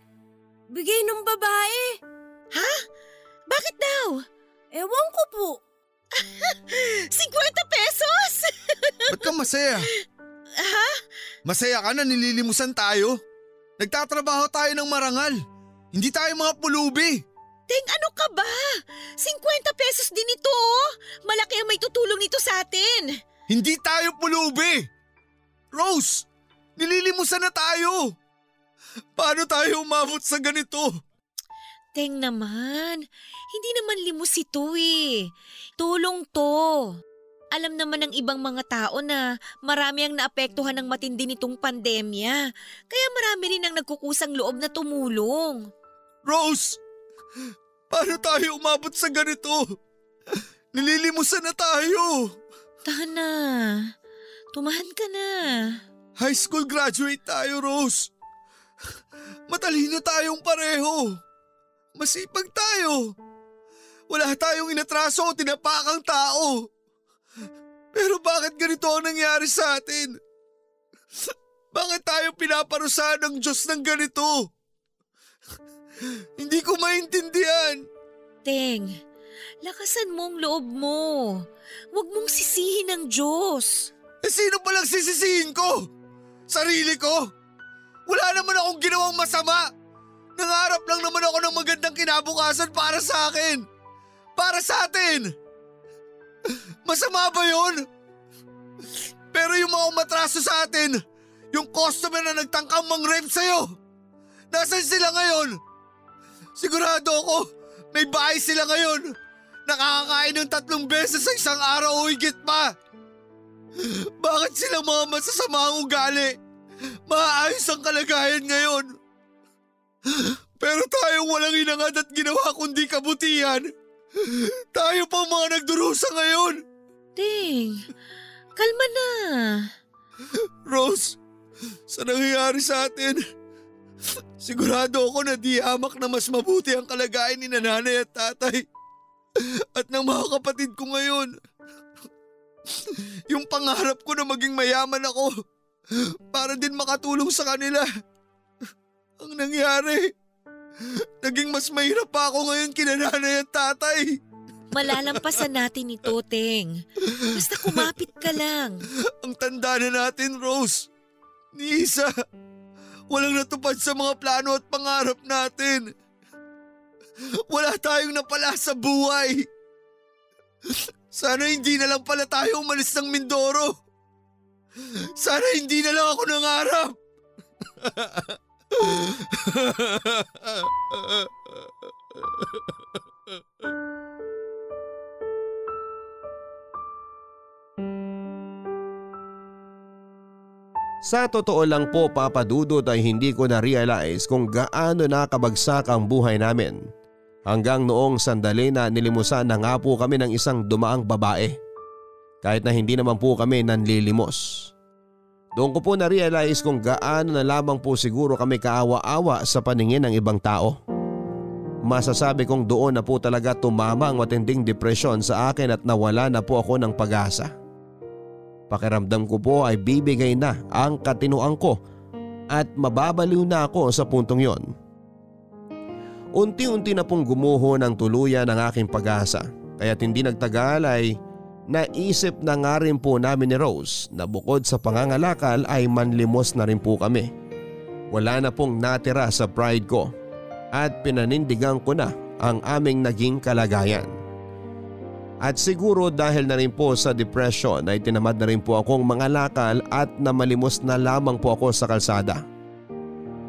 bigay ng babae. Ha? Bakit daw? Ewan ko po. 50 pesos? Ba't ka masaya? Ha? Masaya ka na nililimusan tayo? Nagtatrabaho tayo ng marangal. Hindi tayo mga pulubi. Teng, ano ka ba? 50 pesos din ito. Malaki ang may tutulong nito sa atin. Hindi tayo pulubi. Rose, nililimusan na tayo. Paano tayo umabot sa ganito? Teng naman, hindi naman limos ito eh. Tulong to. Alam naman ng ibang mga tao na marami ang naapektuhan ng matindi nitong pandemya. Kaya marami rin ang nagkukusang loob na tumulong. Rose, paano tayo umabot sa ganito? Nililimusan na tayo. Tahan na. Tumahan ka na. High school graduate tayo, Rose. Matalino tayong pareho. Masipag tayo. Wala tayong inatraso o tinapakang tao. Pero bakit ganito ang nangyari sa atin? Bakit tayo pinaparusahan ng Diyos ng ganito? Hindi ko maintindihan. Teng, lakasan mo ang loob mo. Huwag mong sisihin ang Diyos. Eh sino palang sisisihin ko? Sarili ko? Wala naman akong ginawang masama. Nangarap lang naman ako ng magandang kinabukasan para sa akin. Para sa atin. Masama ba yun? Pero yung mga umatraso sa atin, yung customer na nagtangkang mang-rape sa'yo, nasaan sila ngayon? Sigurado ako, may bahay sila ngayon. Nakakakain ng 3 beses sa isang araw o higit pa. Bakit sila mga masasamang ugali? Maayos ang kalagayan ngayon. Pero tayong walang inangad at ginawa kundi kabutihan. Tayo pa mga nagdurusa ngayon. Ting, kalma na. Rose, sa nangyayari sa atin, sigurado ako na di hamak na mas mabuti ang kalagayan ni nanay at tatay at ng mga kapatid ko ngayon. Yung pangarap ko na maging mayaman ako para din makatulong sa kanila. Ang nangyari, naging mas mahirap pa ako ngayon kina nanay at tatay. Malalampasan natin ito, Teng. Basta kumapit ka lang. Ang tanda na natin, Rose. Ni isa, walang natupad sa mga plano at pangarap natin. Wala tayong napala sa buhay. Sana hindi na lang pala tayo umalis ng Mindoro. Sana hindi na lang ako nangarap. Sa totoo lang po, Papa Dudut, ay hindi ko na-realize kung gaano nakabagsak ang buhay namin. Hanggang noong sandali na nilimusan na nga po kami ng isang dumaang babae. Kahit na hindi naman po kami nanlilimos. Doon ko po na-realize kung gaano na lamang po siguro kami kaawa-awa sa paningin ng ibang tao. Masasabi kong doon na po talaga tumama ang matinding depresyon sa akin at nawala na po ako ng pag-asa. Pakiramdam ko po ay bibigay na ang katinuan ko at mababaliw na ako sa puntong yon. Unti-unti na pong gumuho ng tuluyan ang aking pag-asa kaya't hindi nagtagal ay naisip na nga rin po namin ni Rose na bukod sa pangangalakal ay manlimos na rin po kami. Wala na pong natira sa pride ko at pinanindigan ko na ang aming naging kalagayan. At siguro dahil na rin po sa depression ay tinamad na rin po akong mangalakal at namalimos na lamang po ako sa kalsada.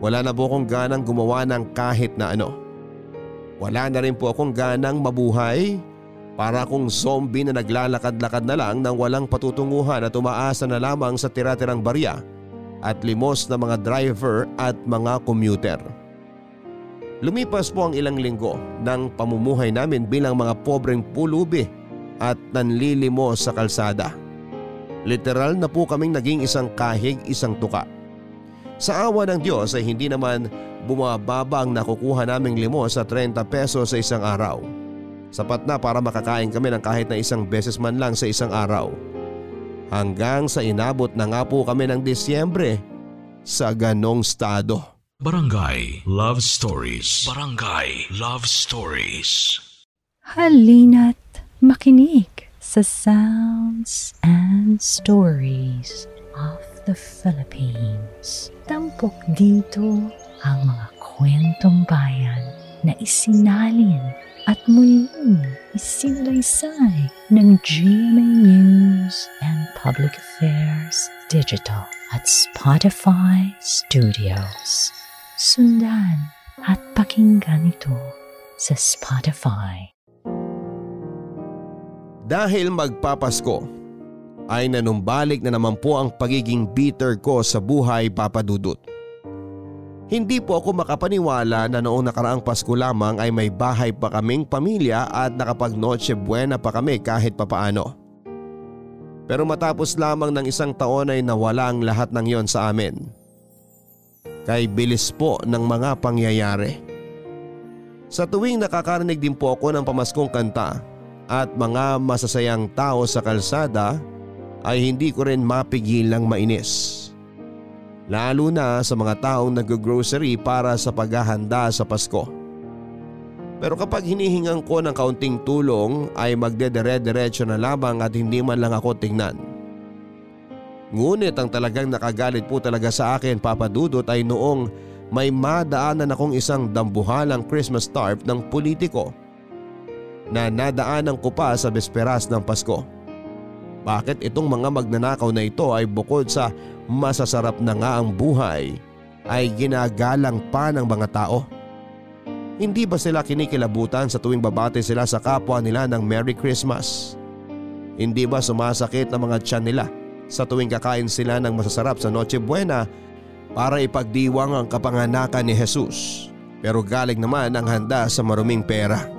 Wala na po akong ganang gumawa ng kahit na ano. Wala na rin po akong ganang mabuhay. Para akong zombie na naglalakad-lakad na lang nang walang patutunguhan at umaasa na lamang sa tira-tirang barya at limos na mga driver at mga commuter. Lumipas po ang ilang linggo ng pamumuhay namin bilang mga pobreng pulubi at nanlilimos sa kalsada. Literal na po kaming naging isang kahig, isang tuka. Sa awa ng Diyos ay hindi naman bumababa ang nakukuha naming limos sa 30 pesos sa isang araw. Sapat na para makakain kami ng kahit na isang beses man lang sa isang araw. Hanggang sa inabot na nga po kami ng Disyembre sa ganong estado. Barangay Love Stories. Barangay Love Stories. Halina't makinig sa sounds and stories of the Philippines. Tampok dito ang mga kwentong bayan na isinalin at muling isinalaysay ng GMA News and Public Affairs Digital at Spotify Studios. Sundan at pakinggan ito sa Spotify. Dahil magpapasko, ay nanumbalik na naman po ang pagiging bitter ko sa buhay, Papa Dudut. Hindi po ako makapaniwala na noong nakaraang Pasko lamang ay may bahay pa kaming pamilya at nakapag Noche Buena pa kami kahit papaano. Pero matapos lamang ng isang taon ay nawala ang lahat ng yon sa amin. Kay bilis po ng mga pangyayari. Sa tuwing nakakarinig din po ako ng pamaskong kanta at mga masasayang tao sa kalsada ay hindi ko rin mapigilang mainis. Lalo na sa mga taong nag-grocery para sa paghahanda sa Pasko. Pero kapag hinihingan ko ng kaunting tulong ay magdedere-derecho na lamang at hindi man lang ako tingnan. Ngunit ang talagang nakagalit po talaga sa akin, Papa Dudut, ay noong may madaanan akong isang dambuhalang Christmas scarf ng politiko na nadaanan ko pa sa bisperas ng Pasko. Bakit itong mga magnanakaw na ito ay bukod sa masasarap na nga ang buhay ay ginagalang pa ng mga tao? Hindi ba sila kinikilabutan sa tuwing babati sila sa kapwa nila ng Merry Christmas? Hindi ba sumasakit ang mga tiyan nila sa tuwing kakain sila ng masasarap sa Noche Buena para ipagdiwang ang kapanganakan ni Jesus? Pero galing naman ang handa sa maruming pera.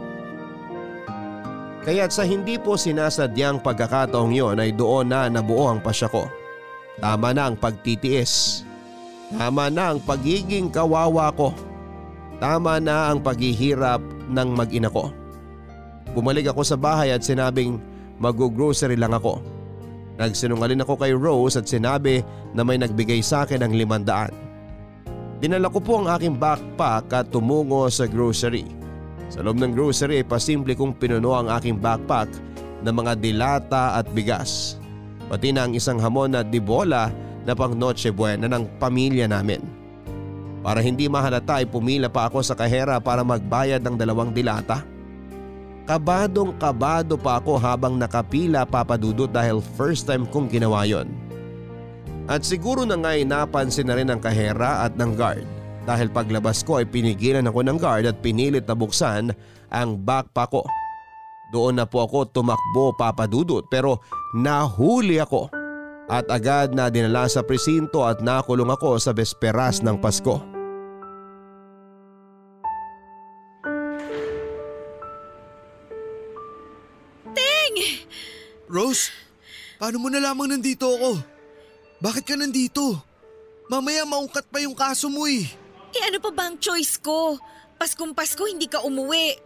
Kaya't sa hindi po sinasadyang pagkakataong yon ay doon na nabuo ang pasya ko. Tama na ang pagtitiis. Tama na ang pagiging kawawa ko. Tama na ang paghihirap ng mag-ina ko. Bumalik ako sa bahay at sinabing mag-grocery lang ako. Nagsinungaling ako kay Rose at sinabi na may nagbigay sa akin ng 500. Dinala ko po ang aking backpack at tumungo sa grocery. Sa loob ng grocery ay pasimple kong pinuno ang aking backpack ng mga dilata at bigas. Pati na ang isang hamon na dibola na pang Noche Buena ng pamilya namin. Para hindi mahalata ay pumila pa ako sa kahera para magbayad ng 2 dilata. Kabadong kabado pa ako habang nakapila, Papa Dudut, dahil first time kong ginawa yon. At siguro na nga'y napansin na rin ng kahera at ng guard. Dahil paglabas ko ay pinigilan ako ng guard at pinilit na buksan ang backpack ko. Doon na po ako tumakbo, Papa Dudut, pero nahuli ako. At agad na dinala sa presinto at nakulong ako sa bisperas ng Pasko. Ting! Rose, paano mo na lamang nandito ako? Bakit ka nandito? Mamaya maungkat pa yung kaso mo eh. Eh ano pa ba ang choice ko? Paskong Pasko hindi ka umuwi.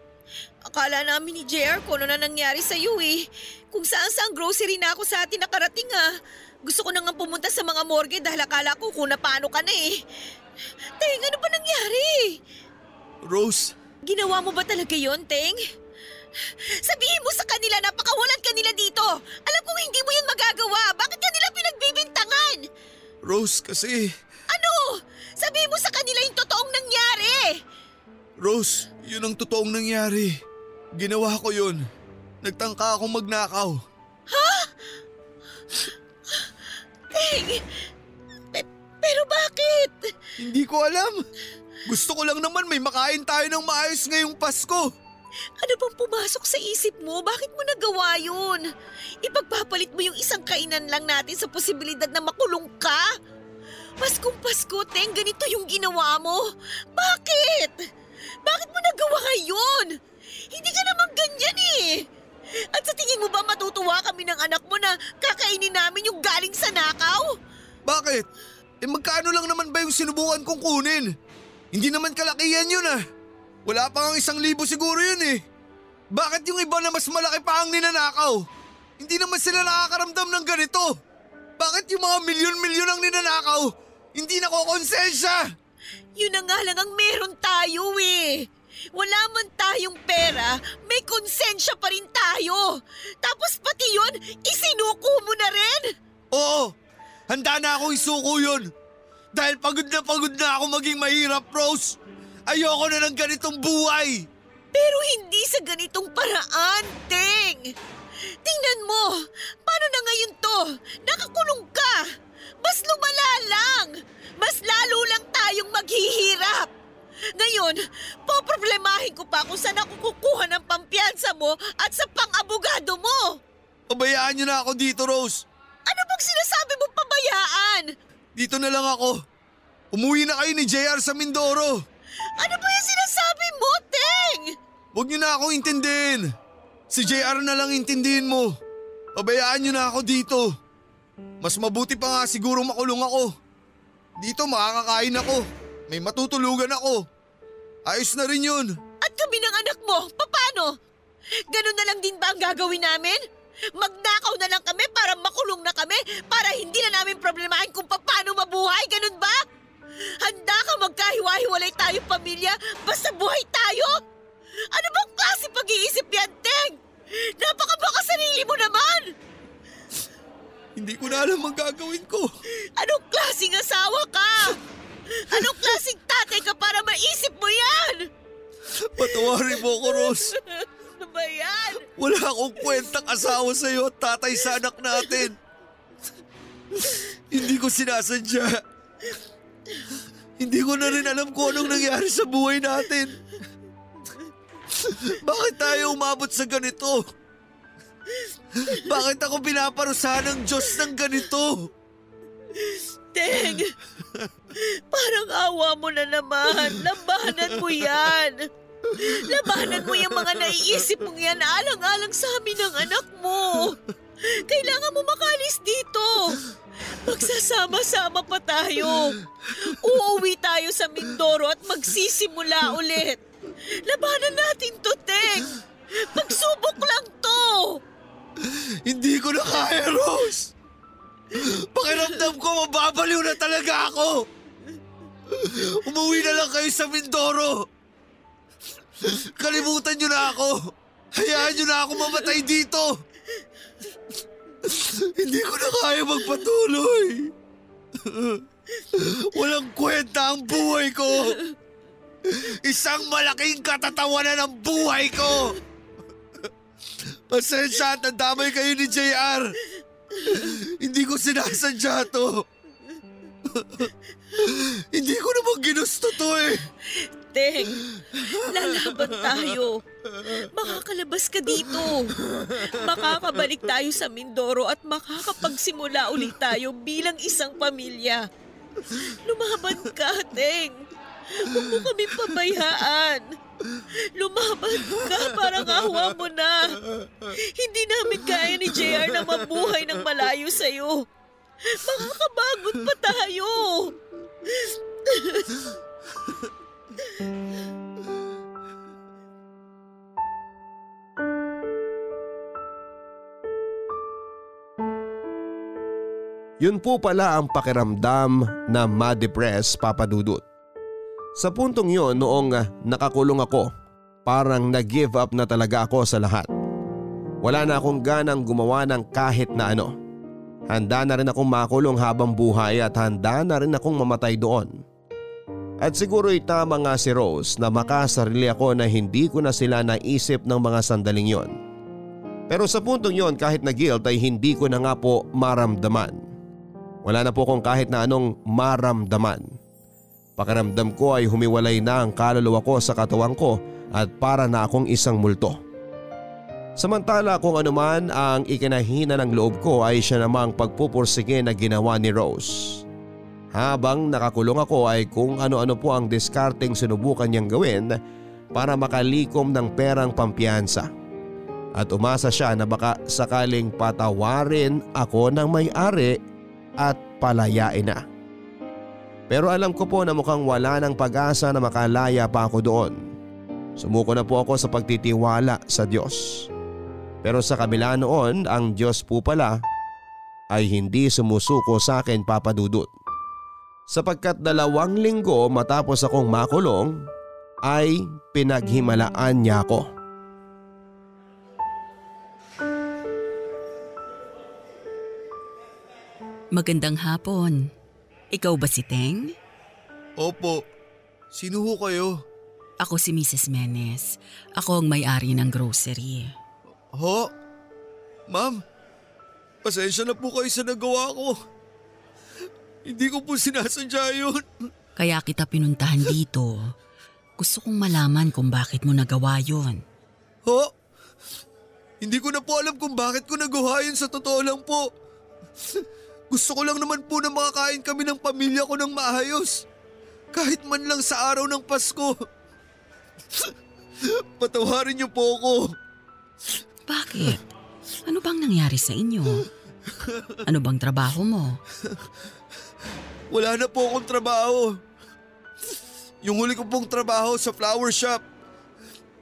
Akala namin ni JR kung ano na nangyari sa'yo eh. Kung saan-saan grocery na ako sa atin nakarating ah. Gusto ko na nga pumunta sa mga morgue dahil akala ko kung napano ka na eh. Teng, ano pa nangyari? Rose! Ginawa mo ba talaga yon, Teng? Sabihin mo sa kanila napakawalan kanila dito. Alam kong hindi mo yun magagawa. Bakit kanila pinagbibintangan? Rose, kasi… Ano? Sabihin mo sa kanila yung totoong nangyari! Rose, yun ang totoong nangyari. Ginawa ko yun. Nagtangka akong magnakaw. Ha? Ting! Pero bakit? Hindi ko alam. Gusto ko lang naman may makain tayo ng maayos ngayong Pasko. Ano bang pumasok sa isip mo? Bakit mo nagawa yun? Ipagpapalit mo yung isang kainan lang natin sa posibilidad na makulong ka? Paskong Pasko, Teng, ganito yung ginawa mo? Bakit? Bakit mo nagawa yun? Hindi ka naman ganyan eh. At sa tingin mo ba matutuwa kami ng anak mo na kakainin namin yung galing sa nakaw? Bakit? Eh magkano lang naman ba yung sinubukan kong kunin? Hindi naman kalakihan yun ah. Wala pang 1,000 siguro yun eh. Bakit yung iba na mas malaki pa ang ninanakaw? Hindi naman sila nakakaramdam ng ganito. Bakit yung mga milyon-milyon ang ninanakaw? Hindi nakokonsensya! Yun na nga lang ang meron tayo eh. Wala man tayong pera, may konsensya pa rin tayo. Tapos pati yun, isinuko mo na rin? Oo, handa na akong isuko yun. Dahil pagod na ako maging mahirap, Rose. Ayoko na ng ganitong buhay! Pero hindi sa ganitong paraan, Teng! Tingnan mo! Paano na ngayon to? Nakakulong ka! Mas lumala lang! Mas lalo lang tayong maghihirap! Ngayon, poproblemahin ko pa kung saan ako kukuha ng pampiyansa mo at sa pang-abogado mo! Pabayaan niyo na ako dito, Rose! Ano bang sinasabi mong pabayaan? Dito na lang ako. Umuwi na kayo ni JR sa Mindoro. Ano ba yung sinasabi mo, Teng? Huwag niyo na akong intindihin. Si JR na lang intindihin mo. Pabayaan niyo na ako dito. Mas mabuti pa nga siguro makulong ako. Dito makakakain ako. May matutulugan ako. Ayos na rin yun. At kami ng anak mo, paano? Ganun na lang din ba ang gagawin namin? Magnakaw na lang kami para makulong na kami, para hindi na namin problemahin kung paano mabuhay, ganun ba? Handa ka magkahiwa-hiwalay tayong pamilya, basta buhay tayo? Ano bang klase pag-iisip yan, Teng? Napakabaka sarili mo naman! Hindi ko na alam ang gagawin ko. Anong klaseng asawa ka? Anong klaseng tatay ka para maisip mo yan? Patawarin mo ko, Rose. Ano ba yan? Wala akong kwentang asawa sa'yo at tatay sa anak natin. Hindi ko sinasadya. Hindi ko na rin alam kung anong nangyari sa buhay natin. Bakit tayo umabot sa ganito? Bakit ako pinaparusahan ng Diyos ng ganito? Teng, parang awa mo na naman. Labanan mo yan. Labanan mo yung mga naiisip mong yan alang-alang sa amin ng anak mo. Kailangan mo makalis dito. Magsasama-sama pa tayo. Uuwi tayo sa Mindoro at magsisimula ulit. Labanan natin to, Teng. Pagsubok lang to. Hindi ko na kaya, Rose. Pakiramdam ko mababaliw na talaga ako. Umuwi na lang kayo sa Mindoro. Kalimutan niyo na ako! Hayaan niyo na ako mamatay dito! Hindi ko na kaya magpatuloy! Walang kwenta ang buhay ko! Isang malaking katatawanan ang buhay ko! Pasensya at nadamay kayo ni JR! Hindi ko sinasadya to! Hindi ko naman ginusto to eh! Teng, lalaban tayo. Makakalabas ka dito. Makakabalik tayo sa Mindoro at makakapagsimula ulit tayo bilang isang pamilya. Lumaban ka, Teng. Huwag mo kami pabayaan. Lumaban ka, parang awa mo na. Hindi namin kaya ni JR na mabuhay ng malayo sa'yo. Makakabagot pa tayo. Yun po pala ang pakiramdam na ma-depress, Papa Dudut. Sa puntong yun, noong nakakulong ako, parang nag-give up na talaga ako sa lahat. Wala na akong ganang gumawa ng kahit na ano. Handa na rin akong makulong habang buhay at handa na rin akong mamatay doon. At siguro'y tama nga si Rose na makasarili ako na hindi ko na sila naisip ng mga sandaling yon. Pero sa puntong yon kahit na guilt ay hindi ko na nga po maramdaman. Wala na po kong kahit na anong maramdaman. Pakiramdam ko ay humiwalay na ang kaluluwa ko sa katawan ko at para na akong isang multo. Samantala kung anuman ang ikinahina ng loob ko ay siya namang pagpupursige na ginawa ni Rose. Habang nakakulong ako ay kung ano-ano po ang diskarteng sinubukan niyang gawin para makalikom ng perang pampiyansa. At umasa siya na baka sakaling patawarin ako ng may-ari at palayain na. Pero alam ko po na mukhang wala ng pag-asa na makalaya pa ako doon. Sumuko na po ako sa pagtitiwala sa Diyos. Pero sa kabila noon, ang Diyos po pala ay hindi sumusuko sa akin, Papa Dudut. Sapagkat 2 linggo matapos akong makulong ay pinaghimalaan niya ako. Magandang hapon. Ikaw ba si Teng? Opo. Sino ho kayo? Ako si Mrs. Menes. Ako ang may-ari ng grocery. Ho? Ma'am, pasensya na po kayo sa nagawa ko. Hindi ko po sinasadya yun. Kaya kita pinuntahan dito. Gusto kong malaman kung bakit mo nagawa yun. Ho? Hindi ko na po alam kung bakit ko nagawa yun, sa totoo lang po. Gusto ko lang naman po na makakain kami ng pamilya ko ng maayos. Kahit man lang sa araw ng Pasko. Patawarin niyo po ako. Bakit? Ano bang nangyari sa inyo? Ano bang trabaho mo? Wala na po akong trabaho. Yung huli ko pong trabaho sa flower shop.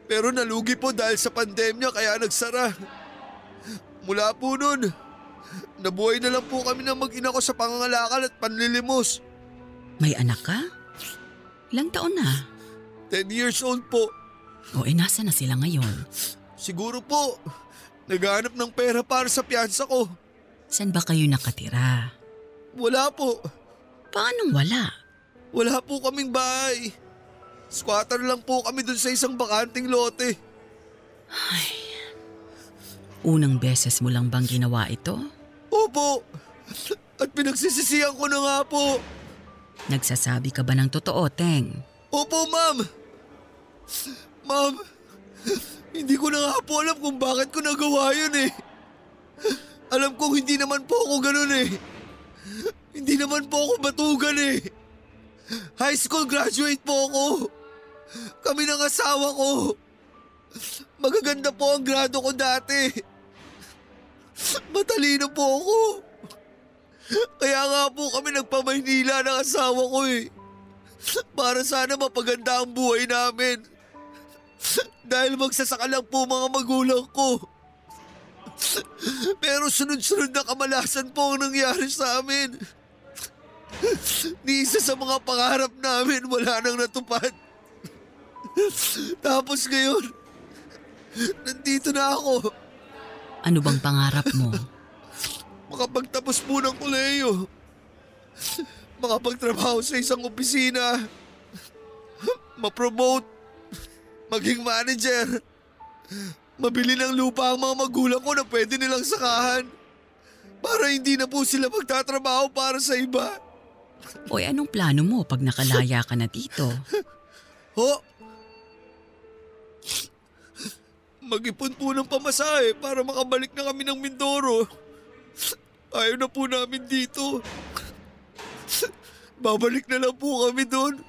Pero nalugi po dahil sa pandemya kaya nagsara. Mula po nun, nabuhay na lang po kami ng mag-ina ko sa pangangalakal at panlilimos. May anak ka? Ilang taon na? 10 years old po. O nasa na sila ngayon? Siguro po. Naghahanap ng pera para sa piyansa ko. Saan ba kayo nakatira? Wala po. Paanong wala? Wala po kaming bahay. Squatter lang po kami dun sa isang bakanting lote. Ay, unang beses mo lang bang ginawa ito? Opo. At pinagsisisihan ko na nga po. Nagsasabi ka ba ng totoo, Teng? Opo, ma'am. Ma'am, hindi ko na nga po alam kung bakit ko nagawa yun eh. Alam kong hindi naman po ako ganun eh. Hindi naman po ako batugan eh. High school graduate po ako. Kami ng asawa ko. Magaganda po ang grado ko dati. Matalino po ako. Kaya nga po kami nagpa-Maynila ng asawa ko eh. Para sana mapaganda ang buhay namin. Dahil magsasaka lang po mga magulang ko. Pero sunod-sunod na kamalasan po ang nangyari sa amin. Ni isa sa mga pangarap namin wala nang natupad. Tapos ngayon, nandito na ako. Ano bang pangarap mo? Makapagtapos po ng koleyo. Makapagtrabaho sa isang opisina. Mapromote. Maging manager. Mabili ng lupa ang mga magulang ko na pwede nilang sakahan. Para hindi na po sila magtatrabaho para sa iba. Oy, anong plano mo pag nakalaya ka na dito? Ho? Mag-ipon po ng pamasahe para makabalik na kami ng Mindoro. Ayaw na po namin dito. Babalik na lang po kami doon.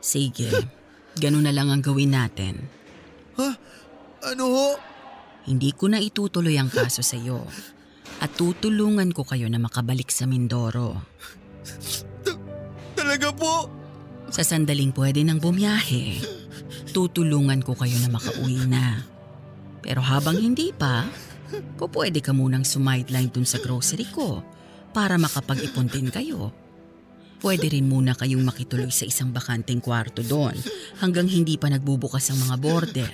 Sige, ganun na lang ang gawin natin. Ha? Ano ho? Hindi ko na itutuloy ang kaso sa iyo. At tutulungan ko kayo na makabalik sa Mindoro. Talaga po? Sa sandaling pwede nang bumiyahe, tutulungan ko kayo na makauwi na. Pero habang hindi pa, pwede ka munang sumideline dun sa grocery ko para makapag-ipon din kayo. Pwede rin muna kayong makituloy sa isang bakanteng kwarto doon hanggang hindi pa nagbubukas ang mga border.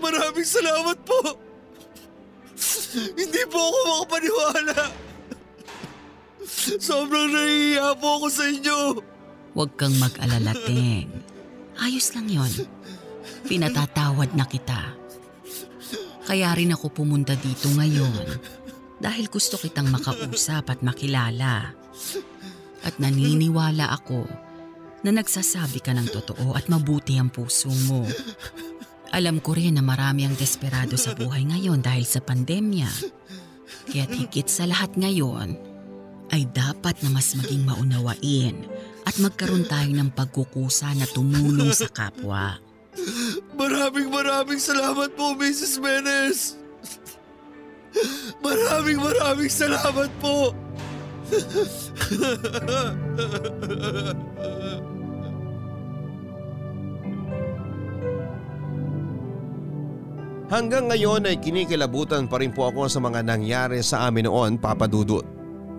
Maraming salamat po! Hindi po ako makapaniwala. Sobrang nahihiya po ako sa inyo. Huwag kang mag-alala, Teng. Ayos lang yon. Pinatatawad na kita. Kaya rin ako pumunta dito ngayon dahil gusto kitang makausap at makilala. At naniniwala ako na nagsasabi ka ng totoo at mabuti ang puso mo. Alam ko rin na marami ang desperado sa buhay ngayon dahil sa pandemya. Kaya't higit sa lahat ngayon ay dapat na mas maging maunawain at magkaroon tayo ng pagkukusa na tumulong sa kapwa. Maraming salamat po, Mrs. Menes. Maraming salamat po. Hanggang ngayon ay kinikilabutan pa rin po ako sa mga nangyari sa amin noon, Papa Dudut.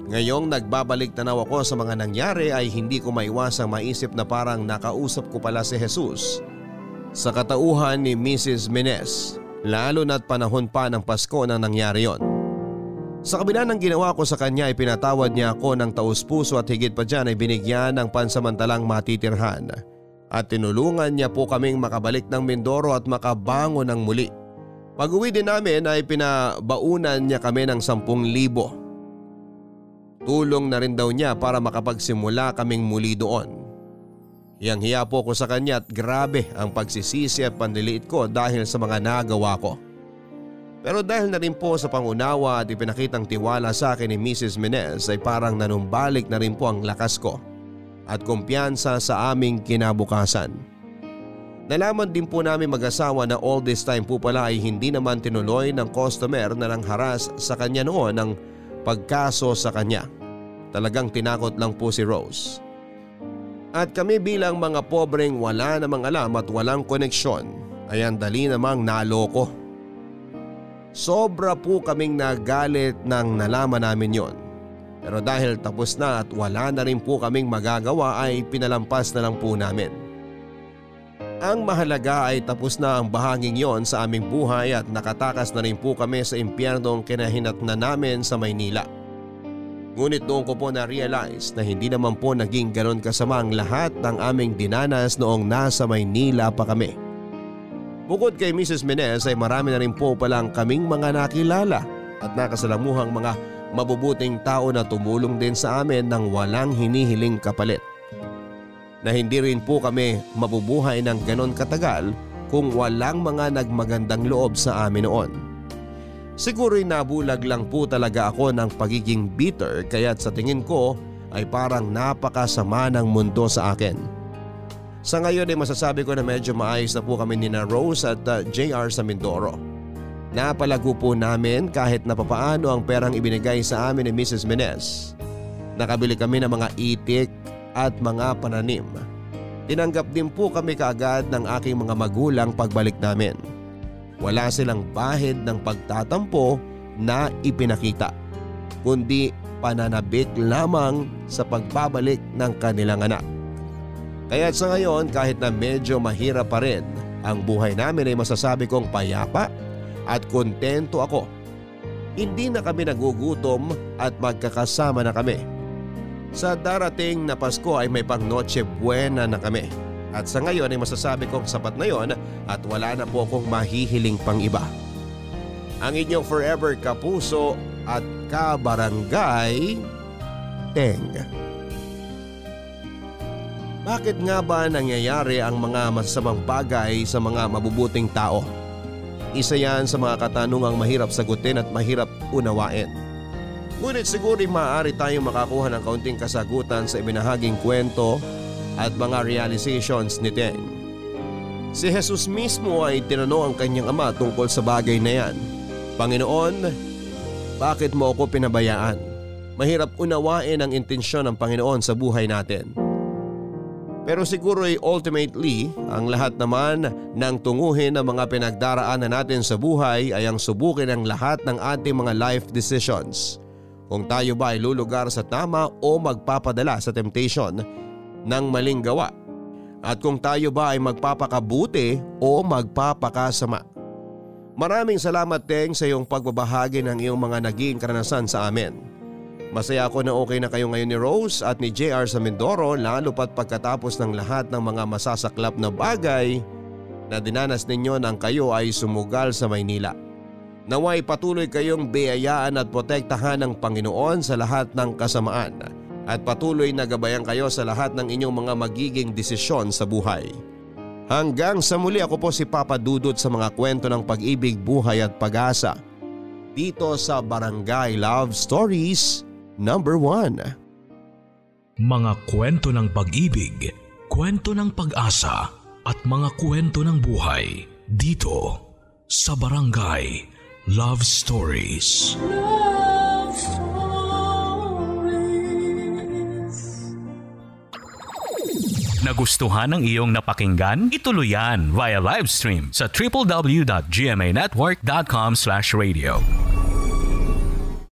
Ngayong nagbabalik tanaw ako sa mga nangyari ay hindi ko maiwasang maisip na parang nakausap ko pala si Jesus sa katauhan ni Mrs. Menes, lalo na't panahon pa ng Pasko nang nangyari yon. Sa kabila ng ginawa ko sa kanya ay pinatawad niya ako ng taus-puso at higit pa dyan ay binigyan ng pansamantalang matitirhan at tinulungan niya po kaming makabalik ng Mindoro at makabango ng muli. Pag-uwi din namin ay pinabaunan niya kami ng 10,000. Tulong na rin daw niya para makapagsimula kaming muli doon. Hiyang-hiya po ko sa kanya at grabe ang pagsisisi at panliliit ko dahil sa mga nagawa ko. Pero dahil na rin po sa pangunawa at ipinakitang tiwala sa akin ni Mrs. Menes ay parang nanumbalik na rin po ang lakas ko at kumpiyansa sa aming kinabukasan. Nalaman din po namin mag-asawa na all this time po pala ay hindi naman tinuloy ng customer na nangharas sa kanya noon ang pagkaso sa kanya. Talagang tinakot lang po si Rose. At kami bilang mga pobreng wala namang alam at walang koneksyon ay ang dali namang naloko. Sobra po kaming nagalit nang nalaman namin yon. Pero dahil tapos na at wala na rin po kaming magagawa ay pinalampas na lang po namin. Ang mahalaga ay tapos na ang bahaging yon sa aming buhay at nakatakas na rin po kami sa impyernong kinahinatnan namin sa Maynila. Ngunit noon ko po na-realize na hindi naman po naging ganon kasama ang lahat ng aming dinanas noong nasa Maynila pa kami. Bukod kay Mrs. Menes ay marami na rin po palang kaming mga nakilala at nakasalamuhang mga mabubuting tao na tumulong din sa amin ng walang hinihiling kapalit. Na hindi rin po kami mabubuhay ng ganon katagal kung walang mga nagmagandang loob sa amin noon. Siguro'y nabulag lang po talaga ako ng pagiging bitter kaya't sa tingin ko ay parang napakasama ng mundo sa akin. Sa ngayon ay masasabi ko na medyo maayos na po kami ni Rose at JR sa Mindoro. Napalago po namin kahit napapaano ang perang ibinigay sa amin ni Mrs. Menes. Nakabili kami ng mga itik at mga pananim. Tinanggap din po kami kaagad ng aking mga magulang pagbalik namin. Wala silang bahid ng pagtatampo na ipinakita, kundi pananabik lamang sa pagbabalik ng kanilang anak. Kaya't sa ngayon kahit na medyo mahirap pa rin ang buhay namin ay masasabi kong payapa at kontento ako. Hindi na kami nagugutom at magkakasama na kami. Sa darating na Pasko ay may pang Noche Buena na kami. At sa ngayon ay masasabi kong sapat na yon at wala na po akong mahihiling pang iba. Ang inyong forever kapuso at kabarangay, Teng. Bakit nga ba nangyayari ang mga masasamang bagay sa mga mabubuting tao? Isa yan sa mga katanungang mahirap sagutin at mahirap unawain. Ngunit siguro maaari tayong makakuha ng kaunting kasagutan sa ibinahaging kwento at mga realizations ni Teng. Si Jesus mismo ay tinanong ang kanyang ama tungkol sa bagay na yan. Panginoon, bakit mo ako pinabayaan? Mahirap unawain ang intensyon ng Panginoon sa buhay natin. Pero siguro ay ultimately, ang lahat naman ng tunguhin ng mga pinagdaraanan natin sa buhay ay ang subukin ang lahat ng ating mga life decisions. Kung tayo ba ay lulugar sa tama o magpapadala sa temptation ng maling gawa, at kung tayo ba ay magpapakabuti o magpapakasama. Maraming salamat Teng sa iyong pagbabahagi ng iyong mga naging karanasan sa amin. Masaya ako na okay na kayo ngayon ni Rose at ni JR sa Mindoro, lalo pat pagkatapos ng lahat ng mga masasaklap na bagay na dinanas ninyo nang kayo ay sumugal sa Maynila. Nawa'y patuloy kayong biyayaan at protektahan ng Panginoon sa lahat ng kasamaan. At patuloy na gabayan kayo sa lahat ng inyong mga magiging desisyon sa buhay. Hanggang sa muli, ako po si Papa Dudut sa mga kwento ng pag-ibig, buhay at pag-asa. Dito sa Barangay Love Stories number 1. Mga kwento ng pag-ibig, kwento ng pag-asa at mga kwento ng buhay dito sa Barangay Love Stories. Love Stories. Nagustuhan ng iyong napakinggan? Ituloy yan via live stream sa www.gmanetwork.com/radio.